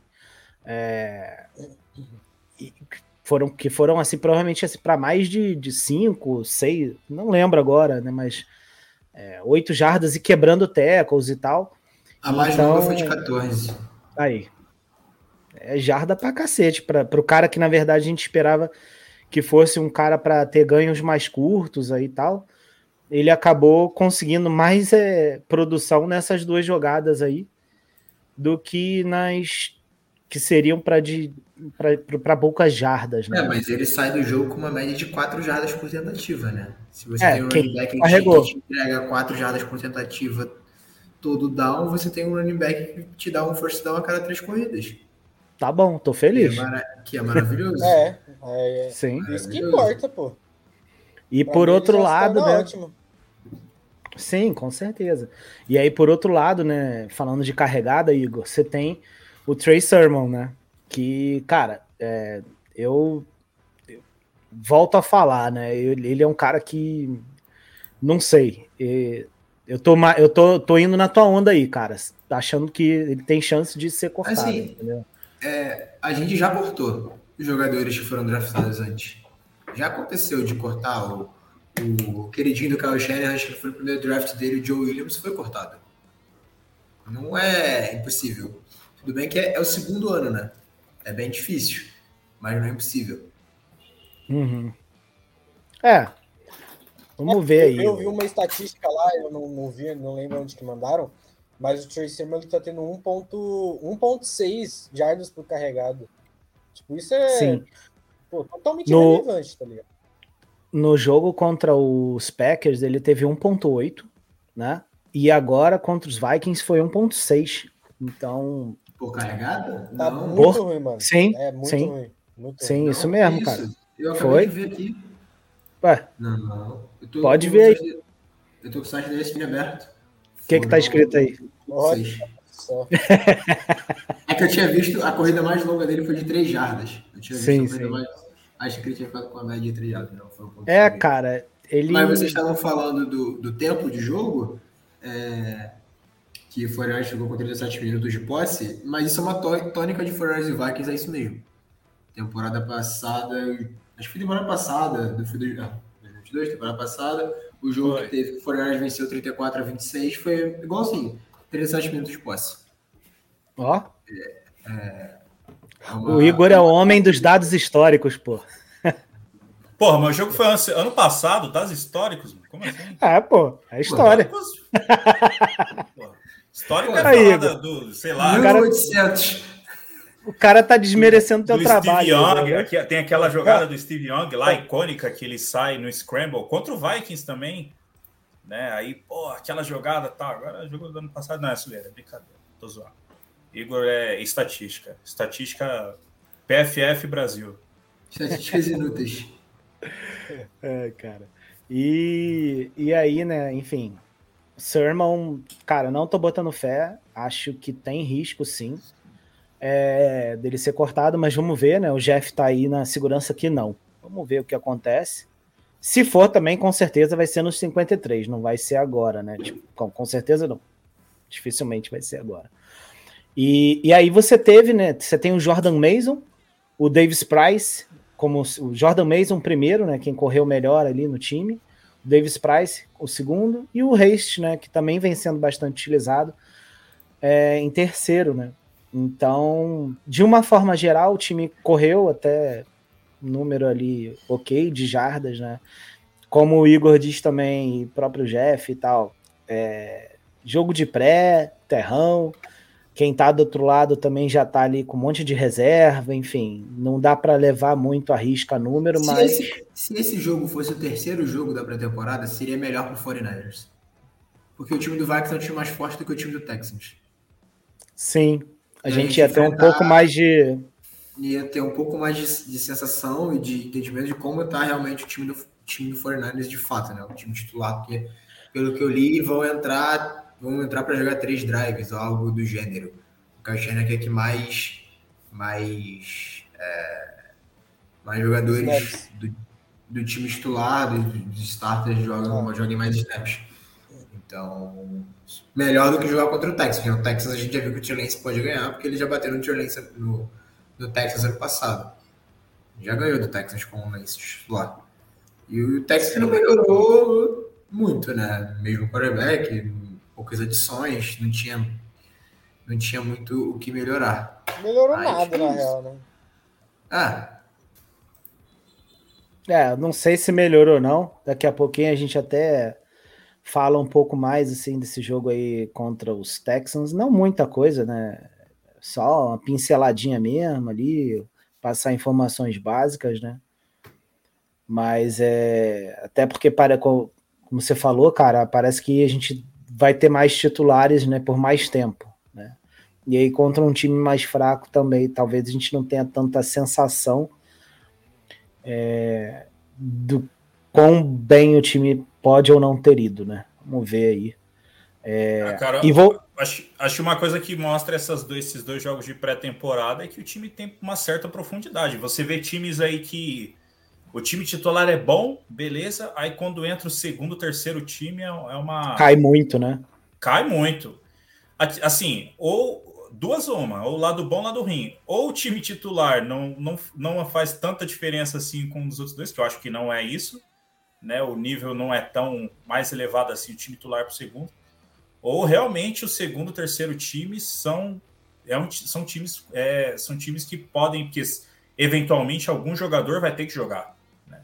Que foram assim, provavelmente assim, para mais de 5, 6, não lembro agora, né? Mas 8 jardas e quebrando tackles e tal. A mais longa foi de 14. Aí. Jarda pra cacete. Pro cara que, na verdade, a gente esperava que fosse um cara para ter ganhos mais curtos aí e tal. Ele acabou conseguindo mais produção nessas 2 jogadas aí do que nas que seriam para poucas jardas, né? Mas ele sai do jogo com uma média de 4 jardas por tentativa, né? Se você tem um running back que te entrega 4 jardas por tentativa todo down, você tem um running back que te dá um first down a cada 3 corridas. Tá bom, tô feliz. Que é maravilhoso. Sim. Isso que importa, pô. E pra por outro lado, né? Ótimo. Sim, com certeza. E aí, por outro lado, né? Falando de carregada, Igor, você tem o Trey Sermon, né? Que, cara, eu volto a falar, né? Ele é um cara que, não sei, Eu tô indo na tua onda aí, cara. Achando que ele tem chance de ser cortado. Assim, entendeu? A gente já cortou os jogadores que foram draftados antes. Já aconteceu de cortar o queridinho do Kyle Shanahan, acho que foi o primeiro draft dele, o Joe Williams, foi cortado. Não é impossível. Tudo bem que é o segundo ano, né? É bem difícil, mas não é impossível. Uhum. Vamos ver aí. Eu vi uma estatística lá, eu não vi, não lembro onde que mandaram, mas o Trey Sermon tá tendo 1.6 jardas por carregado. Tipo, isso é totalmente irrelevante, tá ligado? No jogo contra os Packers, ele teve 1.8, né? E agora contra os Vikings foi 1.6. Então... Por carregado? Tá muito ruim, mano. Sim, é muito ruim. Muito ruim. Sim, isso mesmo, cara. Eu acabei de ver aqui. Ué, não. Pode ver aí. Eu tô com o site da ESPN aberto. O que tá escrito aí? É que eu tinha visto a corrida mais longa dele foi de 3 jardas. Eu tinha visto a corrida mais... Acho que ele tinha ficado com a média de 3 jardas. Não, foi um pouco cara, ele... Mas vocês estavam falando do tempo de jogo, que o 49ers chegou com 37 minutos de posse, mas isso é uma tônica de 49ers e Vikings, é isso mesmo. Temporada passada... Acho que foi temporada passada, temporada passada, o jogo que teve, o 49ers venceu 34-26, foi igualzinho, 37 minutos de posse. Ó. O Igor é o homem dos dados históricos, pô. Porra, mas o jogo foi ano passado, dados históricos? Mano. Como assim? É história. Histórico é nada do, sei lá... 1800... O cara tá desmerecendo o teu trabalho. Steve Young, aqui, tem aquela jogada do Steve Young lá, icônica, que ele sai no Scramble, contra o Vikings também, né? Aí, pô, aquela jogada, tá, agora jogo do ano passado, não é Suleira, brincadeira, tô zoando. Igor é estatística, PFF Brasil. Estatísticas inúteis. Cara, e aí, né, enfim, Sermon, cara, não tô botando fé, acho que tem risco sim, dele ser cortado, mas vamos ver, né? O Jeff tá aí na segurança que não. Vamos ver o que acontece. Se for também, com certeza vai ser nos 53, não vai ser agora, né? Tipo, com certeza não. Dificilmente vai ser agora. E aí você teve, né? Você tem o Jordan Mason, o Davis-Price, como o Jordan Mason primeiro, né? Quem correu melhor ali no time. O Davis-Price, o segundo. E o Haste, né? Que também vem sendo bastante utilizado em terceiro, né? Então, de uma forma geral, o time correu até um número ali ok de jardas, né? Como o Igor diz também, e o próprio Jeff e tal, jogo de pré, terrão, quem tá do outro lado também já tá ali com um monte de reserva, enfim, não dá para levar muito a risca número, mas... Se esse jogo fosse o terceiro jogo da pré-temporada, seria melhor pro 49ers. Porque o time do Vikings é um time mais forte do que o time do Texans. Sim. A gente ia ter um pouco mais de... Ia ter um pouco mais de sensação e de entendimento de como está realmente o time do 49ers de fato, né? O time titular, porque pelo que eu li, vão entrar para jogar 3 drives ou algo do gênero. O Kyle Shanahan quer que mais jogadores do time titular, dos starters, joguem mais snaps. Então, melhor do que jogar contra o Texas, porque o Texas a gente já viu que o Trey Lance pode ganhar, porque eles já bateram o Trey Lance no Texas ano passado. Já ganhou do Texas com o Lance titular. E o Texas não melhorou muito, né? Mesmo o quarterback, poucas adições, não tinha muito o que melhorar. Melhorou nada, na real, né? Não sei se melhorou ou não. Daqui a pouquinho a gente até... fala um pouco mais, assim, desse jogo aí contra os Texans, não muita coisa, né, só uma pinceladinha mesmo ali, passar informações básicas, né, mas até porque, como você falou, cara, parece que a gente vai ter mais titulares, né, por mais tempo, né, e aí contra um time mais fraco também, talvez a gente não tenha tanta sensação do quão bem o time pode ou não ter ido, né? Vamos ver aí. Cara, e acho uma coisa que mostra esses dois jogos de pré-temporada é que o time tem uma certa profundidade. Você vê times aí que O time titular é bom, beleza. Aí quando entra o segundo, terceiro time é uma... Cai muito, né? Cai muito. Assim, ou duas ou uma, ou lado bom, lado ruim. Ou o time titular não faz tanta diferença assim com os outros dois, que eu acho que não é isso, né? O nível não é tão mais elevado assim, o time titular para o segundo. Ou realmente o segundo, terceiro time são times que podem... Porque, eventualmente, algum jogador vai ter que jogar. Né?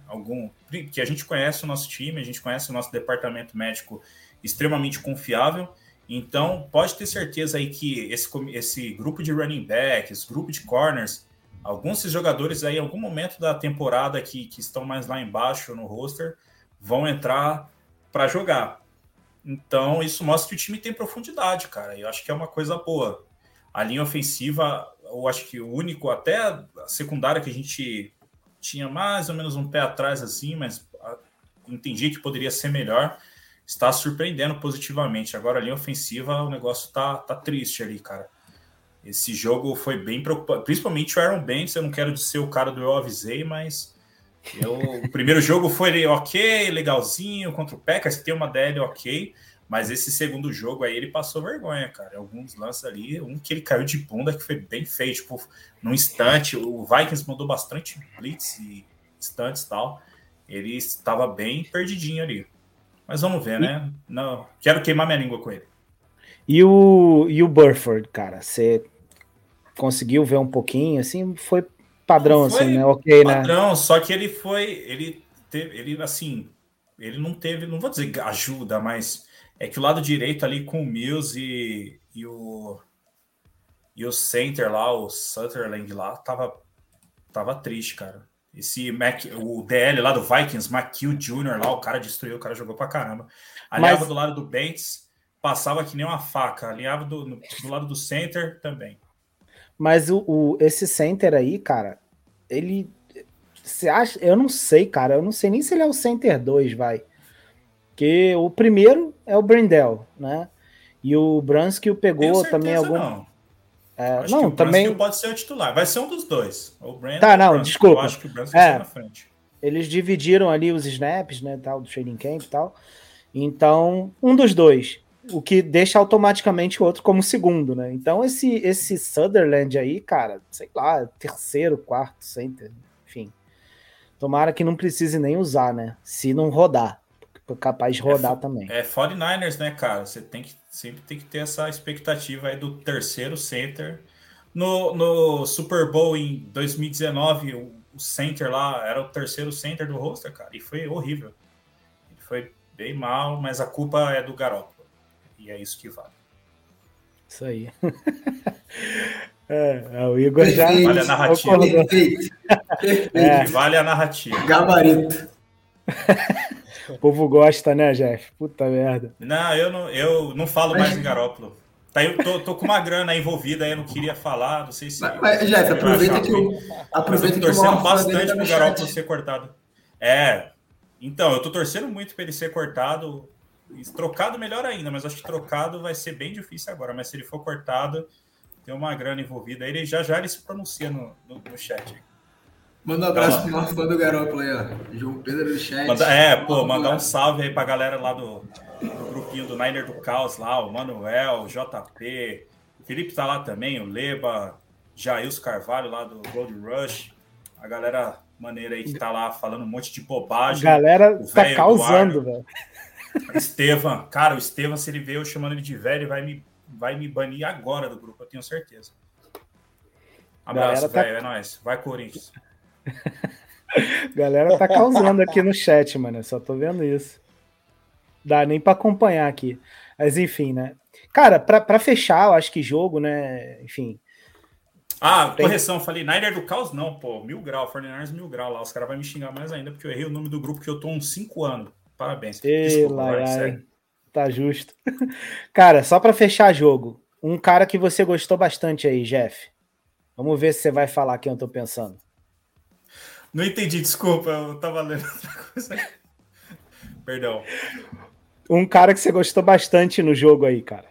Porque a gente conhece o nosso time, a gente conhece o nosso departamento médico extremamente confiável. Então, pode ter certeza aí que esse grupo de running backs, grupo de corners, alguns desses jogadores aí, em algum momento da temporada que estão mais lá embaixo no roster, vão entrar para jogar. Então, isso mostra que o time tem profundidade, cara. Eu acho que é uma coisa boa. A linha ofensiva, eu acho que o único, até a secundária que a gente tinha mais ou menos um pé atrás assim, mas entendi que poderia ser melhor, está surpreendendo positivamente. Agora a linha ofensiva, o negócio tá triste ali, cara. Esse jogo foi bem preocupante, principalmente o Aaron Banks. Eu não quero ser o cara do eu avisei, mas o primeiro jogo foi ok, legalzinho, contra o Packers, tem uma DL ok. Mas esse segundo jogo aí, ele passou vergonha, cara. Alguns lances ali, um que ele caiu de bunda, que foi bem feio, tipo, num instante. O Vikings mandou bastante blitz e instantes e tal. Ele estava bem perdidinho ali. Mas vamos ver, né? Não, quero queimar minha língua com ele. E o Burford, cara? Você conseguiu ver um pouquinho? Assim, foi padrão, foi assim, né? Ok, padrão, né? Padrão, só que ele foi... Ele não teve... Não vou dizer ajuda, mas... É que o lado direito ali com o Mills e o center lá, o Sutherland lá, tava triste, cara. O DL lá do Vikings, McHugh Jr. lá, o cara destruiu, o cara jogou pra caramba. Alinhava do lado do Banks, passava que nem uma faca. Alinhava do lado do center também. Mas esse center aí, cara, ele... Você acha? Eu não sei, cara. Eu não sei nem se ele é o center 2, vai. Porque o primeiro é o Brendel, né? E o Bransky o pegou também algum... Não, acho que também... Bransky pode ser o titular. Vai ser um dos dois. O Brendel, tá, não, Bransky, desculpa. Eu acho que o Bransky vai ser na frente. Eles dividiram ali os snaps, né, tal, do training camp e tal. Então, um dos dois. O que deixa automaticamente o outro como segundo, né? Então, esse Sutherland aí, cara, sei lá, terceiro, quarto, center, enfim. Tomara que não precise nem usar, né? Se não rodar. Capaz de rodar também. É 49ers, né, cara? Você sempre tem que ter essa expectativa aí do terceiro center. No Super Bowl em 2019, o center lá era o terceiro center do roster, cara, e foi horrível. Ele foi bem mal, mas a culpa é do Garoppolo. E é isso que vale. Isso aí. O Igor já... Vale a narrativa. Vale a narrativa. Gabarito. O povo gosta, né, Jeff? Puta merda. Não, eu não falo mais em Garoppolo. Tá, eu tô com uma grana envolvida, eu não queria falar, não sei se... Mas Jeff, aproveita que eu tô torcendo bastante pro Garoppolo ser cortado. Então, eu tô torcendo muito pra ele ser cortado. Trocado melhor ainda, mas acho que trocado vai ser bem difícil agora. Mas se ele for cortado, tem uma grana envolvida. Ele já ele se pronuncia no chat. Manda um abraço pro nosso fã do Garoppolo aí, ó. João Pedro do chat. Mandar um salve aí pra galera lá do grupinho do Niner do Caos lá, o Manuel, o JP, o Felipe tá lá também, o Leba, Jailson Carvalho lá do Road Rush, a galera maneira aí que tá lá falando um monte de bobagem. A galera tá causando, velho. Estevam, cara, o Estevam, se ele vê eu chamando ele de velho, vai me banir agora do grupo, eu tenho certeza. Abraço, velho, é nóis. Vai, Corinthians. Galera tá causando aqui no chat, mano, eu só tô vendo isso, dá nem pra acompanhar aqui, mas enfim, né, cara, pra fechar, eu acho que jogo, né, enfim, correção, falei Niner do Caos, não, pô, 1000 graus, 49ers 1000 graus lá, os caras vão me xingar mais ainda porque eu errei o nome do grupo que eu tô há uns 5 anos, parabéns. Desculpa, tá justo. Cara, só pra fechar jogo, um cara que você gostou bastante aí, Jeff, vamos ver se você vai falar quem eu tô pensando. Não entendi, desculpa, eu tava lendo outra coisa. Perdão. Um cara que você gostou bastante no jogo aí, cara.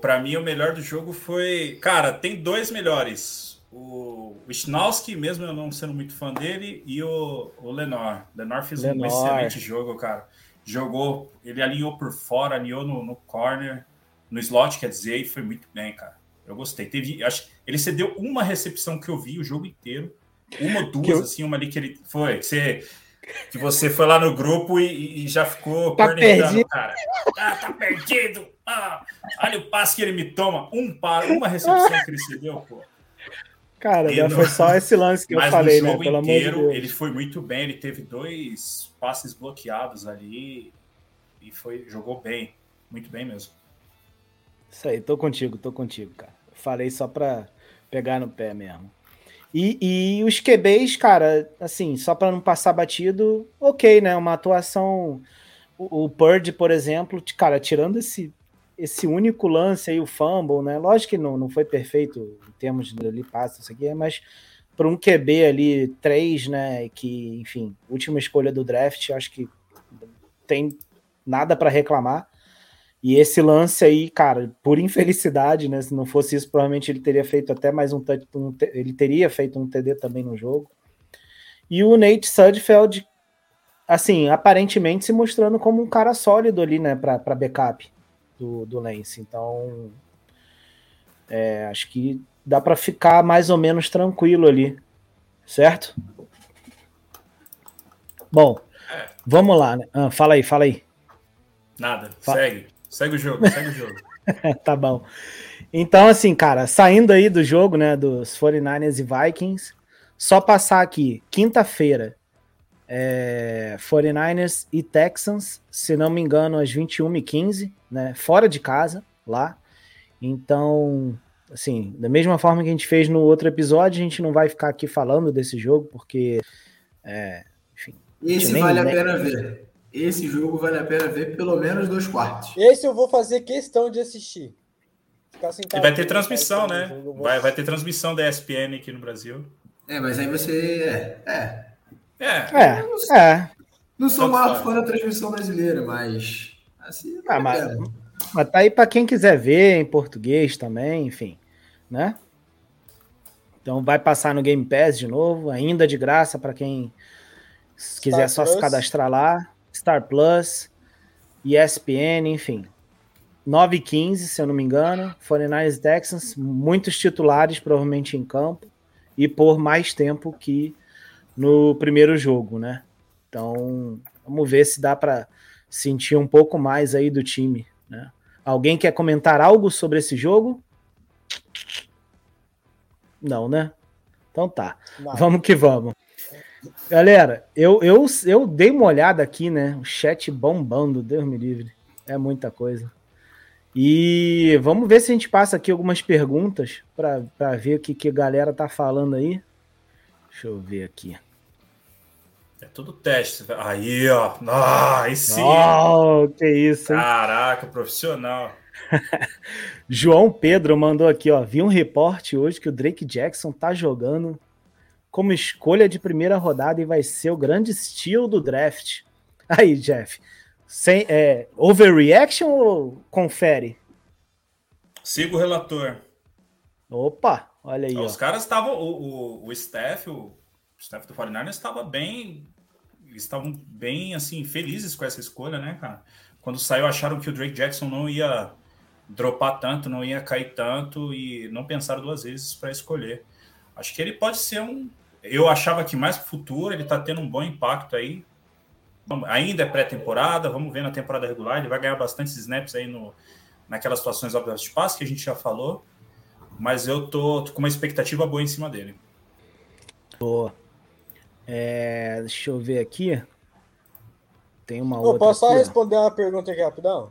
Pra mim, o melhor do jogo foi... Cara, tem dois melhores. o Ichnowski, mesmo eu não sendo muito fã dele, e o Lenor. Lenor fez um excelente jogo, cara. Jogou, ele alinhou por fora, alinhou no corner, no slot, quer dizer, e foi muito bem, cara. Eu gostei. Ele cedeu uma recepção que eu vi o jogo inteiro, uma ou duas, assim, uma ali que ele foi. Que você foi lá no grupo e já ficou cornetando, cara. Ah, tá perdido! Ah, olha o passe que ele me toma. Uma recepção que ele cedeu, pô. Cara, foi só esse lance que eu falei, né? Pelo amor de Deus. Ele foi muito bem, ele teve 2 passes bloqueados ali e jogou bem, muito bem mesmo. Isso aí, tô contigo, cara. Falei só pra pegar no pé mesmo. E os QBs, cara, assim, só pra não passar batido, ok, né? Uma atuação... O Purdy, por exemplo, cara, tirando esse único lance aí, o fumble, né? Lógico que não foi perfeito em termos de passe, isso aqui, mas para um QB ali, 3, né? Que, enfim, última escolha do draft, acho que tem nada para reclamar. E esse lance aí, cara, por infelicidade, né? Se não fosse isso, provavelmente ele teria feito até mais um touchdown, ele teria feito um TD também no jogo. E o Nate Sudfeld, assim, aparentemente se mostrando como um cara sólido ali, né? Para backup do Lance, então acho que dá para ficar mais ou menos tranquilo ali, certo? Bom, vamos lá, né? Ah, fala aí. Nada, segue o jogo. Tá bom. Então, assim, cara, saindo aí do jogo, né, dos 49ers e Vikings, só passar aqui, quinta-feira, 49ers e Texans, se não me engano, às 21h15, né, fora de casa, lá. Então, assim, da mesma forma que a gente fez no outro episódio, a gente não vai ficar aqui falando desse jogo, porque, enfim... Esse vale a pena ver. Esse jogo vale a pena ver pelo menos 2 quartos. Esse eu vou fazer questão de assistir. Ficar sentado. E vai ter transmissão, né? Vai ter transmissão da ESPN aqui no Brasil. Mas aí você... Não sou o maior fã da transmissão brasileira, mas... Assim, mas tá aí pra quem quiser ver em português também, enfim, né? Então vai passar no Game Pass de novo, ainda de graça pra quem quiser só se cadastrar lá. Star Plus, ESPN, enfim. 9h15, se eu não me engano. 49ers e Texans, muitos titulares provavelmente em campo e por mais tempo que no primeiro jogo, né? Então, vamos ver se dá para sentir um pouco mais aí do time, né? Alguém quer comentar algo sobre esse jogo? Não, né? Então tá. Não. Vamos que vamos. Galera, eu dei uma olhada aqui, né? O chat bombando, Deus me livre. É muita coisa. E vamos ver se a gente passa aqui algumas perguntas para ver o que a galera tá falando aí. Deixa eu ver aqui. É tudo teste. Aí, ó. Aí sim. Oh, que isso, hein? Caraca, profissional. João Pedro mandou aqui, ó. Vi um reporte hoje que o Drake Jackson tá jogando como escolha de primeira rodada e vai ser o grande steal do draft. Aí, Jeff. Overreaction ou confere? Siga o relator. Opa, olha aí. Os caras estavam... O staff do 49ers estava bem... Eles estavam bem, assim, felizes com essa escolha, né, cara? Quando saiu, acharam que o Drake Jackson não ia dropar tanto, não ia cair tanto e não pensaram 2 vezes para escolher. Acho que ele pode ser um... Eu achava que mais pro futuro ele está tendo um bom impacto aí. Ainda é pré-temporada, vamos ver na temporada regular. Ele vai ganhar bastante snaps aí naquelas situações óbvias de passe que a gente já falou. Mas eu tô com uma expectativa boa em cima dele. Boa. Deixa eu ver aqui. Tem uma outra. Posso só responder uma pergunta aqui rapidão?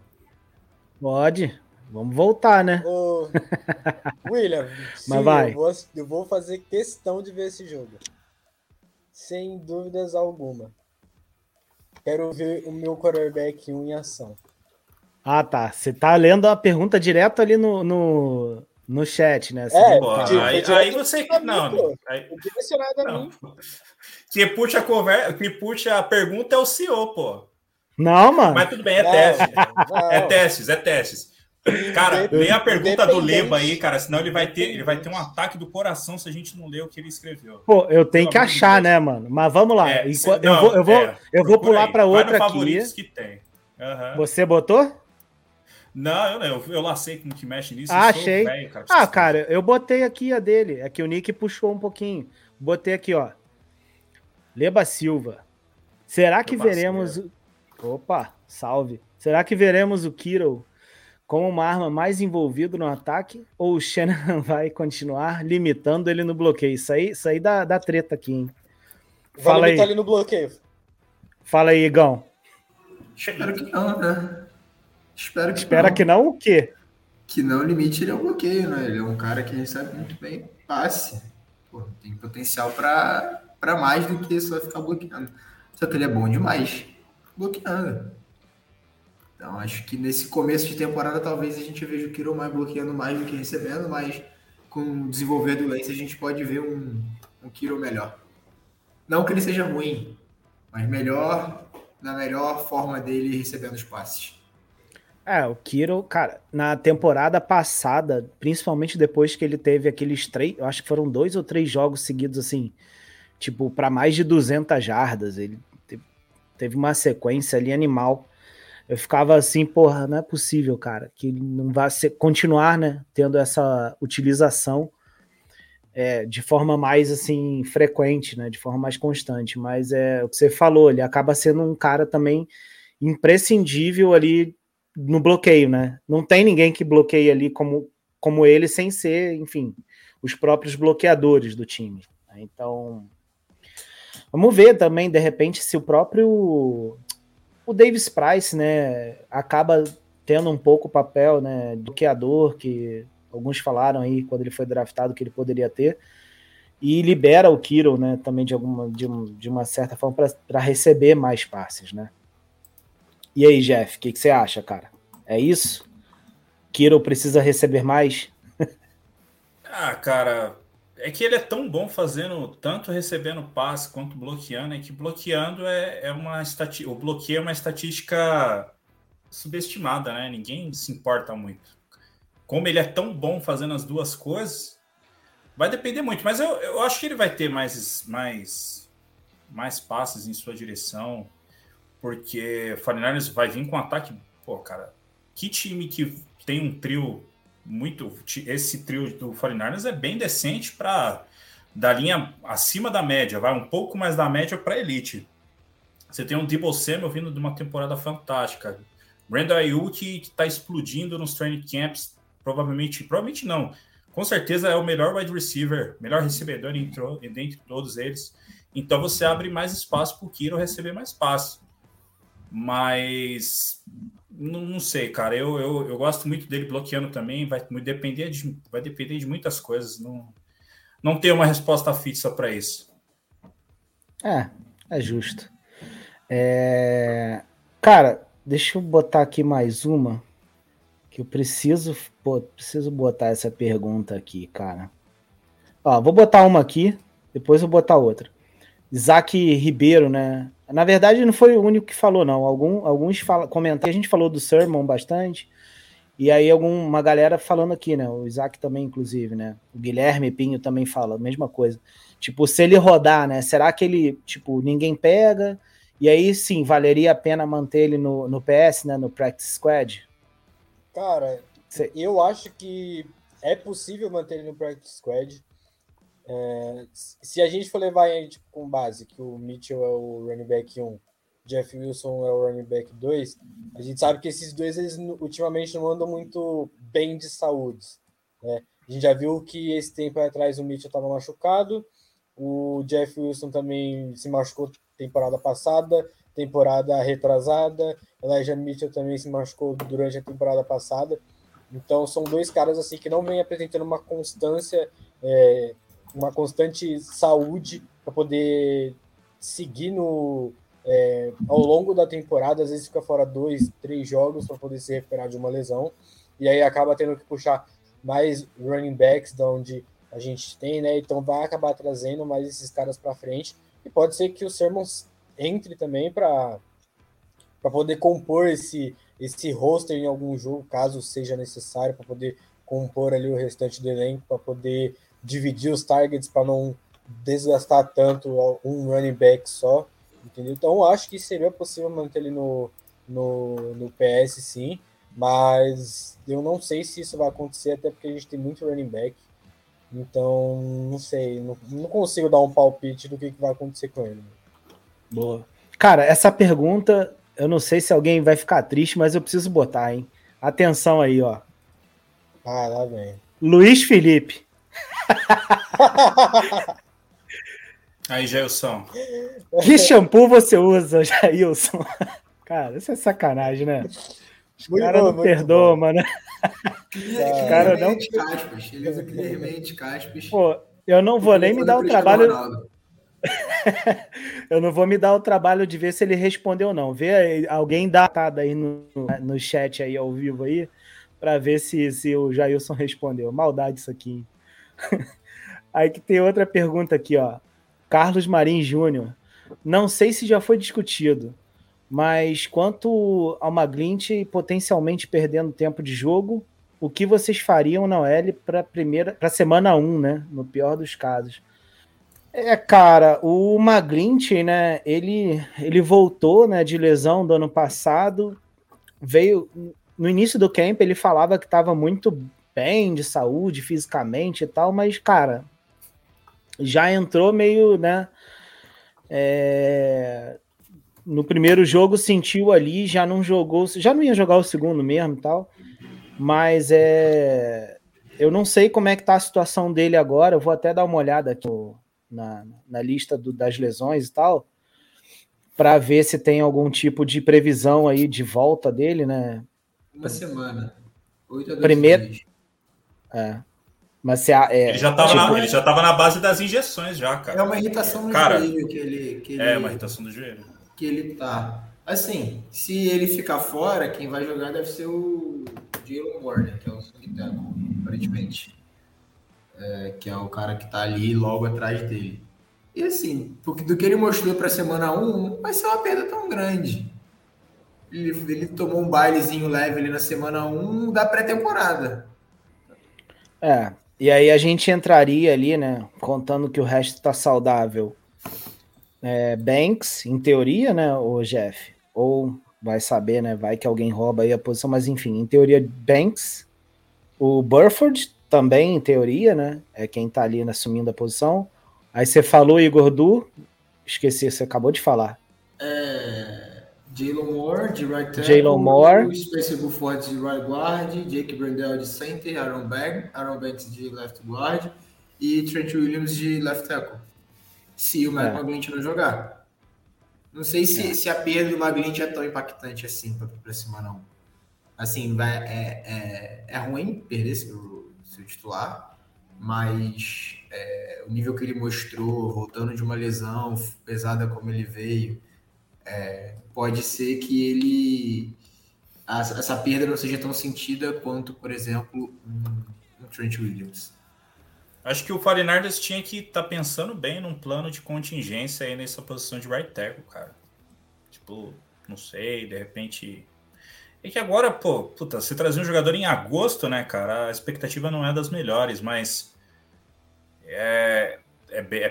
Pode. Vamos voltar, né? William, sim, vai. Eu vou fazer questão de ver esse jogo. Sem dúvidas alguma. Quero ver o meu quarterback 1 em ação. Ah, tá. Você tá lendo a pergunta direto ali no chat, né? Aí você... Não. Direcionado a mim. Que puxa a pergunta é o CEO, pô. Não, mano. Mas tudo bem, é testes. Cara, lê a pergunta do Leba aí, cara, senão ele vai ter um ataque do coração se a gente não ler o que ele escreveu. Pô, eu tenho que achar, né, mano? Mas vamos lá. Eu vou pular para outra aqui. Que tem. Uhum. Você botou? Não, eu lacei como que mexe nisso. Ah, achei. Velho, cara, eu botei aqui a dele. É que o Nick puxou um pouquinho. Botei aqui, ó. Leba Silva. Será que veremos... Opa, salve. Será que veremos o Kittle com uma arma mais envolvido no ataque, ou o Shanahan vai continuar limitando ele no bloqueio? Isso aí dá treta aqui, hein? Fala, vai limitar ele no bloqueio. Fala aí, Igão. Espero que não, né? Espera que não o quê? Que não limite ele ao bloqueio, né? Ele é um cara que recebe muito bem passe. Pô, tem potencial para mais do que só ficar bloqueando. Só que ele é bom demais bloqueando. Então, acho que nesse começo de temporada, talvez a gente veja o Kiro mais bloqueando mais do que recebendo, mas com o desenvolver do Lance, a gente pode ver um Kiro melhor. Não que ele seja ruim, mas melhor, na melhor forma dele recebendo os passes. É, o Kiro, cara, na temporada passada, principalmente depois que ele teve aqueles 3, eu acho que foram 2 ou 3 jogos seguidos, assim, tipo, para mais de 200 jardas, ele teve uma sequência ali animal. Eu ficava assim, porra, não é possível, cara, que ele não vai continuar, né, tendo essa utilização de forma mais, assim, frequente, né, de forma mais constante. Mas é o que você falou, ele acaba sendo um cara também imprescindível ali no bloqueio, né? Não tem ninguém que bloqueie ali como ele, sem ser, enfim, os próprios bloqueadores do time. Né? Então, vamos ver também, de repente, se o próprio... O Davis-Price, né, acaba tendo um pouco o papel, né, do bloqueador, que alguns falaram aí quando ele foi draftado que ele poderia ter, e libera o Kittle, né, também de uma certa forma para receber mais passes, né? E aí, Jeff, o que você acha, cara? É isso? Kittle precisa receber mais? Ah, cara, é que ele é tão bom fazendo, tanto recebendo passe quanto bloqueando, é que bloqueando o bloqueio é uma estatística subestimada, né? Ninguém se importa muito. Como ele é tão bom fazendo as duas coisas, vai depender muito. Mas eu acho que ele vai ter mais passes em sua direção, porque o 49ers vai vir com um ataque... Pô, cara, que time que tem um trio... Esse trio do 49ers é bem decente para da linha acima da média, vai um pouco mais da média para elite. Você tem um Deebo Samuel vindo de uma temporada fantástica, Brandon Aiyuk que está explodindo nos training camps, provavelmente não, com certeza é o melhor wide receiver, melhor recebedor dentre todos eles. Então você abre mais espaço para o Kiro receber mais passes. Mas não sei, cara, eu gosto muito dele bloqueando também, vai depender de muitas coisas, não tem uma resposta fixa para isso. É justo. Cara, deixa eu botar aqui mais uma, que eu preciso botar essa pergunta aqui, cara. Ó, vou botar uma aqui, depois vou botar outra. Isaac Ribeiro, né? Na verdade, não foi o único que falou, não. Alguns comentaram. A gente falou do Sermon bastante. E aí, uma galera falando aqui, né? O Isaac também, inclusive, né? O Guilherme Pinho também fala a mesma coisa. Tipo, se ele rodar, né? Será que ele, tipo, ninguém pega? E aí, sim, valeria a pena manter ele no PS, né? No Practice Squad? Cara, eu acho que é possível manter ele no Practice Squad. Se a gente for levar aí, tipo, com base que o Mitchell é o running back 1, Jeff Wilson é o running back 2, a gente sabe que esses dois eles ultimamente não andam muito bem de saúde, né? A gente já viu que esse tempo atrás o Mitchell estava machucado, o Jeff Wilson também se machucou temporada passada, temporada retrasada, Elijah Mitchell também se machucou durante a temporada passada. Então são dois caras assim que não vem apresentando uma constância, uma constante saúde para poder seguir ao longo da temporada. Às vezes fica fora 2, 3 jogos para poder se recuperar de uma lesão, e aí acaba tendo que puxar mais running backs da onde a gente tem, né? Então vai acabar trazendo mais esses caras para frente, e pode ser que o Sermon entre também para poder compor esse esse roster em algum jogo, caso seja necessário, para poder compor ali o restante do elenco, para poder dividir os targets, para não desgastar tanto um running back só, entendeu? Então acho que seria possível manter ele no PS, sim, mas eu não sei se isso vai acontecer, até porque a gente tem muito running back, então não sei, não consigo dar um palpite do que vai acontecer com ele. Boa. Cara, essa pergunta, eu não sei se alguém vai ficar triste, mas eu preciso botar, hein? Atenção aí, ó. Ah, lá vem. Luiz Felipe. Aí, Jailson. Que shampoo você usa, Jailson? Cara, isso é sacanagem, né? Os caras não perdoam, mano. Os caras não... Pô, eu não vou nem me dar o trabalho... Eu não vou me dar o trabalho de ver se ele respondeu ou não. Vê alguém datado aí no chat aí, ao vivo aí, pra ver se o Jailson respondeu. Maldade isso aqui, hein? Aí que tem outra pergunta aqui, ó. Carlos Marim Júnior. Não sei se já foi discutido, mas quanto ao McGlinchey potencialmente perdendo tempo de jogo, o que vocês fariam na OL pra semana 1, né? No pior dos casos. É, cara, o McGlinchey, né, ele voltou, né, de lesão do ano passado, veio, no início do camp ele falava que estava muito bem de saúde, fisicamente e tal, mas, cara, já entrou meio, né, no primeiro jogo sentiu ali, já não ia jogar o segundo mesmo e tal, mas eu não sei como é que tá a situação dele agora, eu vou até dar uma olhada aqui na lista das lesões e tal, para ver se tem algum tipo de previsão aí de volta dele, né? Uma semana. 8 a 12 primeiro. Dias. É. Mas se ele já estava na base das injeções já, cara. É uma irritação no joelho que ele é uma irritação no joelho. Que ele tá. Assim, se ele ficar fora, quem vai jogar deve ser o Jalen Warner, que é o Sugitano, aparentemente. Que é o cara que tá ali logo atrás dele. E assim, porque do que ele mostrou pra semana 1, vai ser uma perda tão grande. Ele tomou um bailezinho leve ali na semana 1 da pré-temporada. É, e aí a gente entraria ali, né, contando que o resto tá saudável. Banks, em teoria, né, o Jeff? Ou vai saber, né, vai que alguém rouba aí a posição, mas enfim, em teoria Banks, o Burford, também, em teoria, né? É quem tá ali assumindo a posição. Aí você falou, Igor Du. Esqueci, você acabou de falar. Jalen Moore, de right tackle. Jalen Moore. Spencer Burford, de right guard. Jake Brendel, de center. Aaron Banks, de left guard. E Trent Williams, de left tackle. Se o Mike McGlinchey não jogar. Não sei se a perda do McGlinchey é tão impactante assim pra semana 1. Assim, é ruim perder seu titular, mas o nível que ele mostrou, voltando de uma lesão pesada como ele veio, pode ser que essa perda não seja tão sentida quanto, por exemplo, o Trent Williams. Acho que o 49ers tinha que estar pensando bem num plano de contingência aí nessa posição de right tackle, cara. Tipo, não sei, de repente... É que agora, pô, puta, se trazer um jogador em agosto, né, cara, a expectativa não é das melhores, mas é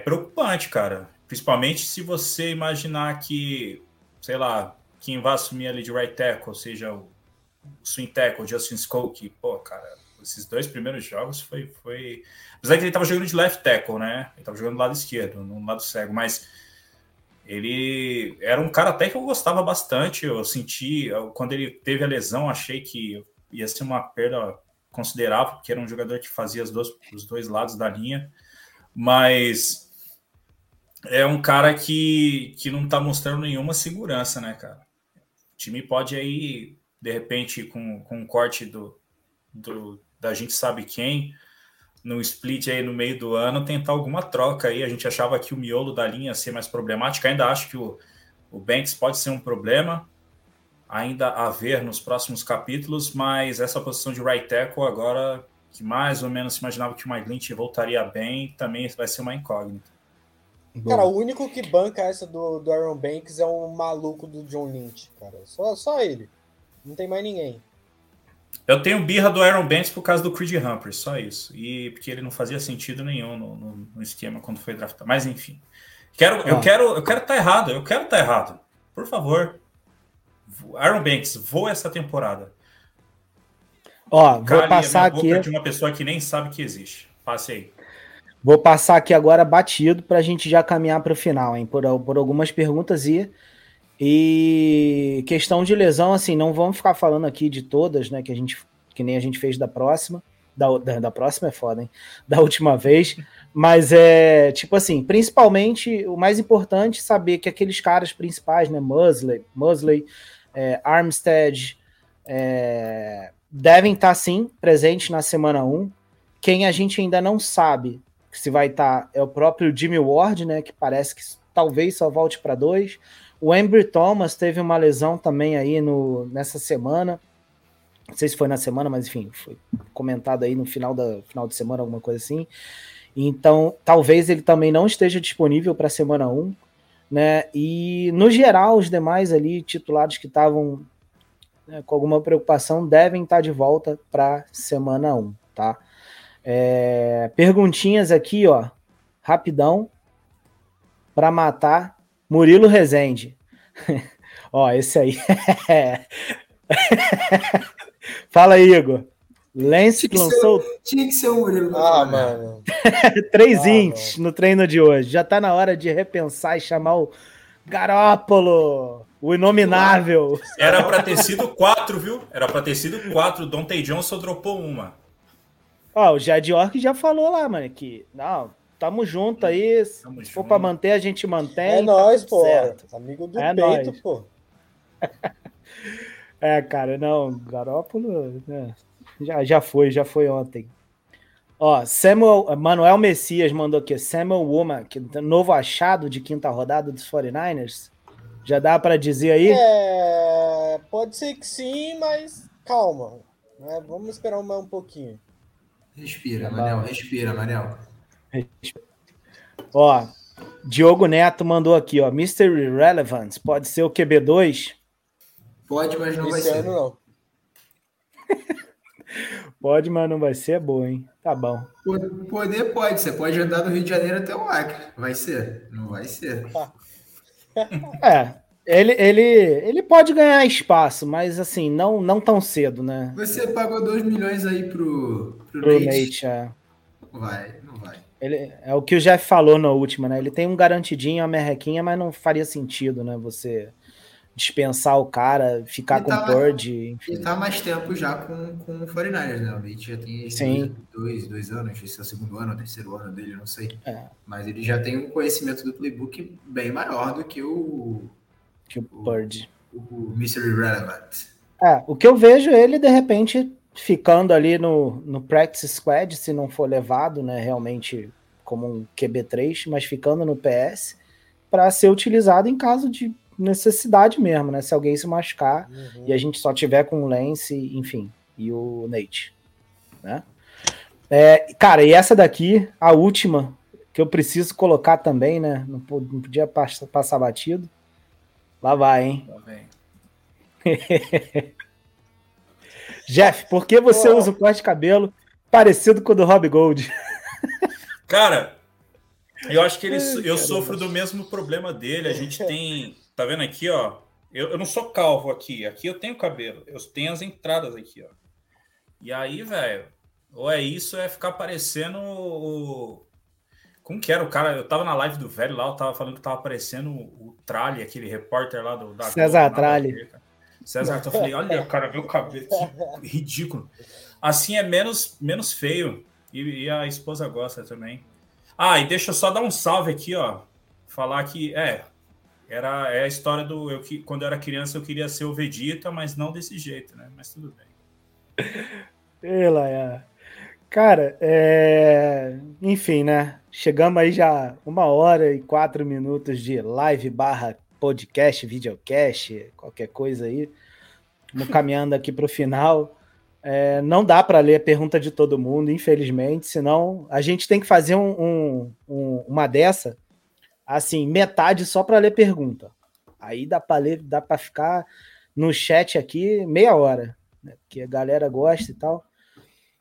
preocupante, cara. Principalmente se você imaginar que, sei lá, quem vai assumir ali de right tackle, ou seja, o swing tackle, o Justin Skokie, pô, cara, esses dois primeiros jogos foi... Apesar que ele tava jogando de left tackle, né, ele tava jogando do lado esquerdo, no lado cego, mas... Ele era um cara até que eu gostava bastante, eu senti, quando ele teve a lesão, achei que ia ser uma perda considerável, porque era um jogador que fazia os dois lados da linha, mas é um cara que não tá mostrando nenhuma segurança, né, cara? O time pode aí, de repente, com um corte da gente sabe quem, no split aí no meio do ano, tentar alguma troca aí. A gente achava que o miolo da linha ia ser mais problemático. Ainda acho que o Banks pode ser um problema, ainda a ver nos próximos capítulos, mas essa posição de right tackle agora, que mais ou menos se imaginava que o McGlinchey voltaria bem, também vai ser uma incógnita. Cara, o único que banca essa do Aaron Banks é um maluco do John Lynch, cara. Só ele. Não tem mais ninguém. Eu tenho birra do Aaron Banks por causa do Creed Humphrey, só isso. E porque ele não fazia sentido nenhum no esquema quando foi draftado. Mas enfim. Eu quero estar errado. Eu quero estar errado. Por favor. Aaron Banks, voa essa temporada. Ó, vou passar aqui. De uma pessoa que nem sabe que existe. Passe aí. Vou passar aqui agora batido para a gente já caminhar para o final, hein? Por algumas perguntas e questão de lesão, assim, não vamos ficar falando aqui de todas, né? Que nem a gente fez da próxima. Da próxima é foda, hein? Da última vez. Mas é tipo assim, principalmente o mais importante é saber que aqueles caras principais, né? Mosley, Armstead, devem estar sim presentes na semana 1. Quem a gente ainda não sabe se vai estar é o próprio Jimmy Ward, né? Que parece que talvez só volte para 2. O Ambry Thomas teve uma lesão também aí nessa semana. Não sei se foi na semana, mas enfim, foi comentado aí no final de semana, alguma coisa assim. Então, talvez ele também não esteja disponível para a semana 1, né? E, no geral, os demais ali titulares que estavam, né, com alguma preocupação devem estar de volta para semana 1, tá? Perguntinhas aqui, ó, rapidão, para matar. Murilo Rezende. Ó, esse aí. Fala aí, Igor. Lance lançou... Tinha que ser o Murilo. Ah, mano. 3 ints no treino de hoje. Já tá na hora de repensar e chamar o Garoppolo, o inominável. Era pra ter sido 4, viu? Era pra ter sido 4. O Dontae Johnson dropou 1. Ó, o Jadiork já falou lá, mano, que... Não, tamo junto aí. Se for pra manter, a gente mantém. É nóis, pô. Certo. Amigo do peito, nóis. Pô. É, cara, não, Garoppolo, né? já foi ontem. Ó, Manuel Messias mandou aqui, Samuel Womack, novo achado de quinta rodada dos 49ers, já dá pra dizer aí? É, pode ser que sim, mas calma, né? Vamos esperar mais um pouquinho. Respira, Manel, respira, Manel. Ó, Diogo Neto mandou aqui, ó, Mystery Relevance, pode ser o QB2? Pode, mas não vai ser. Não. Pode, mas não vai ser, é boa, hein? Tá bom. Poder pode, você pode andar do Rio de Janeiro até o Acre. Vai ser? Não vai ser. Ele pode ganhar espaço, mas assim, não tão cedo, né? Você pagou 2 milhões aí pro Leite. Não vai. Ele, é o que o Jeff falou na última, né? Ele tem um garantidinho, uma merrequinha, mas não faria sentido, né? Você... dispensar o cara, ficar ele com o Purdy. Ele tá mais tempo já com o 49ers, né? O Leite já tem dois anos, esse é o segundo ano, o terceiro ano dele, não sei. É. Mas ele já tem um conhecimento do playbook bem maior do que o Purdy. O Mystery Relevant. É, o que eu vejo ele, de repente, ficando ali no Practice Squad, se não for levado, né, realmente como um QB3, mas ficando no PS, para ser utilizado em caso de necessidade mesmo, né? Se alguém se machucar e a gente só tiver com o Lance, enfim, e o Nate, né? Cara, e essa daqui, a última, que eu preciso colocar também, né? Não podia passar batido. Lá vai, hein? Lá vem. Jeff, por que você usa o corte de cabelo parecido com o do Rob Gold? Cara, eu acho que eu sofro do mesmo problema dele. A gente tem... Tá vendo aqui, ó? Eu não sou calvo aqui. Aqui eu tenho cabelo. Eu tenho as entradas aqui, ó. E aí, velho, ou é isso, ou é ficar parecendo o... Como que era o cara? Eu tava na live do velho lá, eu tava falando que tava parecendo o Tralli, aquele repórter lá do... César Tralli. César, eu falei, olha, cara, meu cabelo, que ridículo. Assim é menos feio. E a esposa gosta também. Ah, e deixa eu só dar um salve aqui, ó. Falar que... É a história do... quando eu era criança, eu queria ser o Vegeta, mas não desse jeito, né? Mas tudo bem. Cara, enfim, né? Chegamos aí já 1h04 de live /podcast, videocast, qualquer coisa aí. Estamos caminhando aqui para o final. Não dá para ler a pergunta de todo mundo, infelizmente, senão a gente tem que fazer uma dessa... Assim, metade só para ler pergunta. Aí dá para ficar no chat aqui meia hora, né? Porque a galera gosta e tal.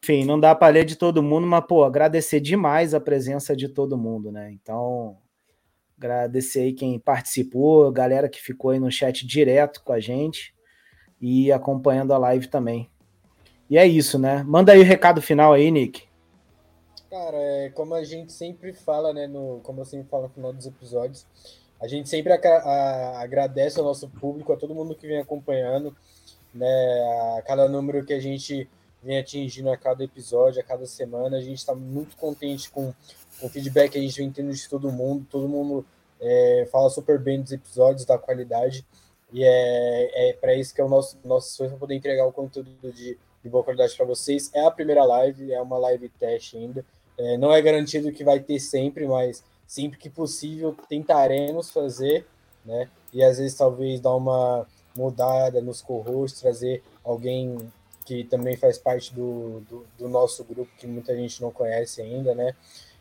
Enfim, não dá para ler de todo mundo, mas, pô, agradecer demais a presença de todo mundo, né? Então, agradecer aí quem participou, a galera que ficou aí no chat direto com a gente e acompanhando a live também. E é isso, né? Manda aí o recado final aí, Nick. Cara, como a gente sempre fala, né, como eu sempre falo no final dos episódios, a gente sempre agradece ao nosso público, a todo mundo que vem acompanhando, né, a cada número que a gente vem atingindo a cada episódio, a cada semana. A gente está muito contente com o feedback que a gente vem tendo de todo mundo. Todo mundo fala super bem dos episódios, da qualidade, e é para isso que é o nosso sonho, para poder entregar o conteúdo de boa qualidade para vocês. É a primeira live, é uma live teste ainda. Não é garantido que vai ter sempre, mas sempre que possível tentaremos fazer, né? E às vezes talvez dar uma mudada nos co-hosts, trazer alguém que também faz parte do nosso grupo, que muita gente não conhece ainda, né?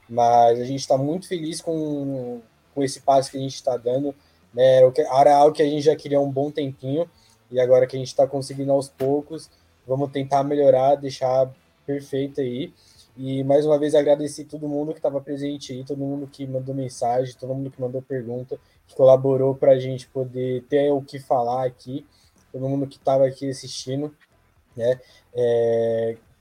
Mas a gente está muito feliz com esse passo que a gente está dando, né? Era algo que a gente já queria há um bom tempinho, e agora que a gente está conseguindo aos poucos, vamos tentar melhorar, deixar perfeito aí. E mais uma vez agradecer todo mundo que estava presente aí, todo mundo que mandou mensagem, todo mundo que mandou pergunta, que colaborou para a gente poder ter o que falar aqui, todo mundo que estava aqui assistindo, né?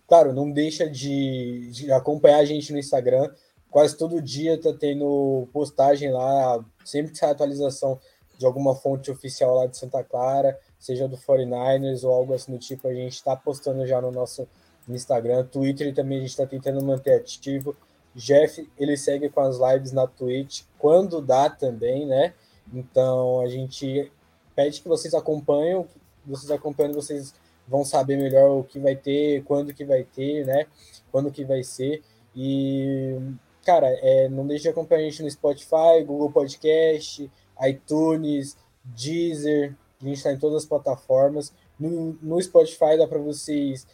Claro, não deixa de acompanhar a gente no Instagram, quase todo dia está tendo postagem lá, sempre que sai atualização de alguma fonte oficial lá de Santa Clara, seja do 49ers ou algo assim do tipo, a gente está postando já no nosso Instagram. Twitter também a gente está tentando manter ativo. Jeff, ele segue com as lives na Twitch quando dá também, né? Então a gente pede que vocês acompanhem, vocês vão saber melhor o que vai ter, quando que vai ter, né? Quando que vai ser. E, cara, não deixe de acompanhar a gente no Spotify, Google Podcast, iTunes, Deezer. A gente está em todas as plataformas. No Spotify dá para vocês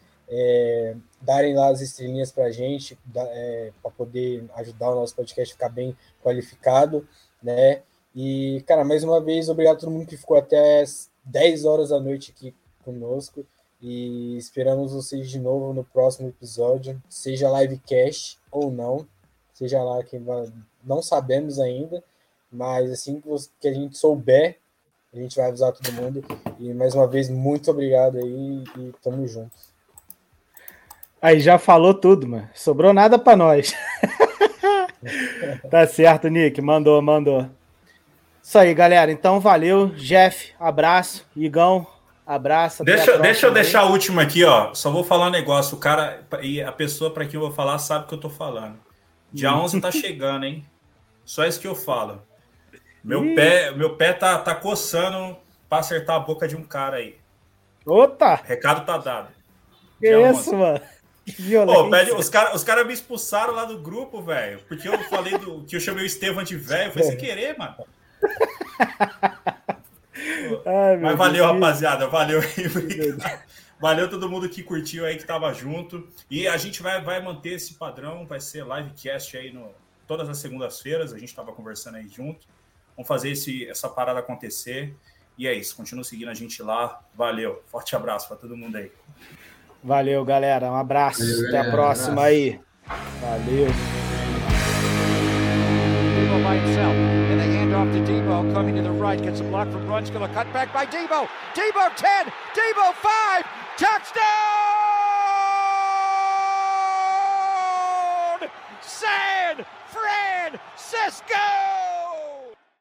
darem lá as estrelinhas para a gente, para poder ajudar o nosso podcast a ficar bem qualificado, né? E, cara, mais uma vez, obrigado a todo mundo que ficou até as 10 horas da noite aqui conosco, e esperamos vocês de novo no próximo episódio, seja livecast ou não, seja lá quem vai, não sabemos ainda, mas assim que a gente souber, a gente vai avisar todo mundo. E mais uma vez, muito obrigado aí, e tamo junto. Aí já falou tudo, mano. Sobrou nada pra nós. Tá certo, Nick. Mandou. Isso aí, galera. Então, valeu. Jeff, abraço. Igão, abraço. Deixa eu deixar a última aqui, ó. Só vou falar um negócio. O cara e a pessoa pra quem eu vou falar sabe o que eu tô falando. Dia 11 tá chegando, hein? Só isso que eu falo. Meu pé tá coçando pra acertar a boca de um cara aí. Opa! Recado tá dado. Que é isso, mano? Pô, os cara me expulsaram lá do grupo, velho. Porque eu falei que eu chamei o Estevão de velho. Foi sem querer, mano. Ai, mas valeu, rapaziada. Valeu aí. Valeu todo mundo que curtiu aí, que tava junto. E a gente vai manter esse padrão. Vai ser livecast aí todas as segundas-feiras. A gente tava conversando aí junto. Vamos fazer essa parada acontecer. E é isso. Continua seguindo a gente lá. Valeu. Forte abraço pra todo mundo aí. Valeu, galera. Um abraço. Valeu, até a próxima aí. Valeu. Deebo by himself. And they hand off to Deebo. Coming to the right. Gets a block from Brunskill. A cut back by Deebo. Deebo 10. Deebo 5. Touchdown! San Francisco!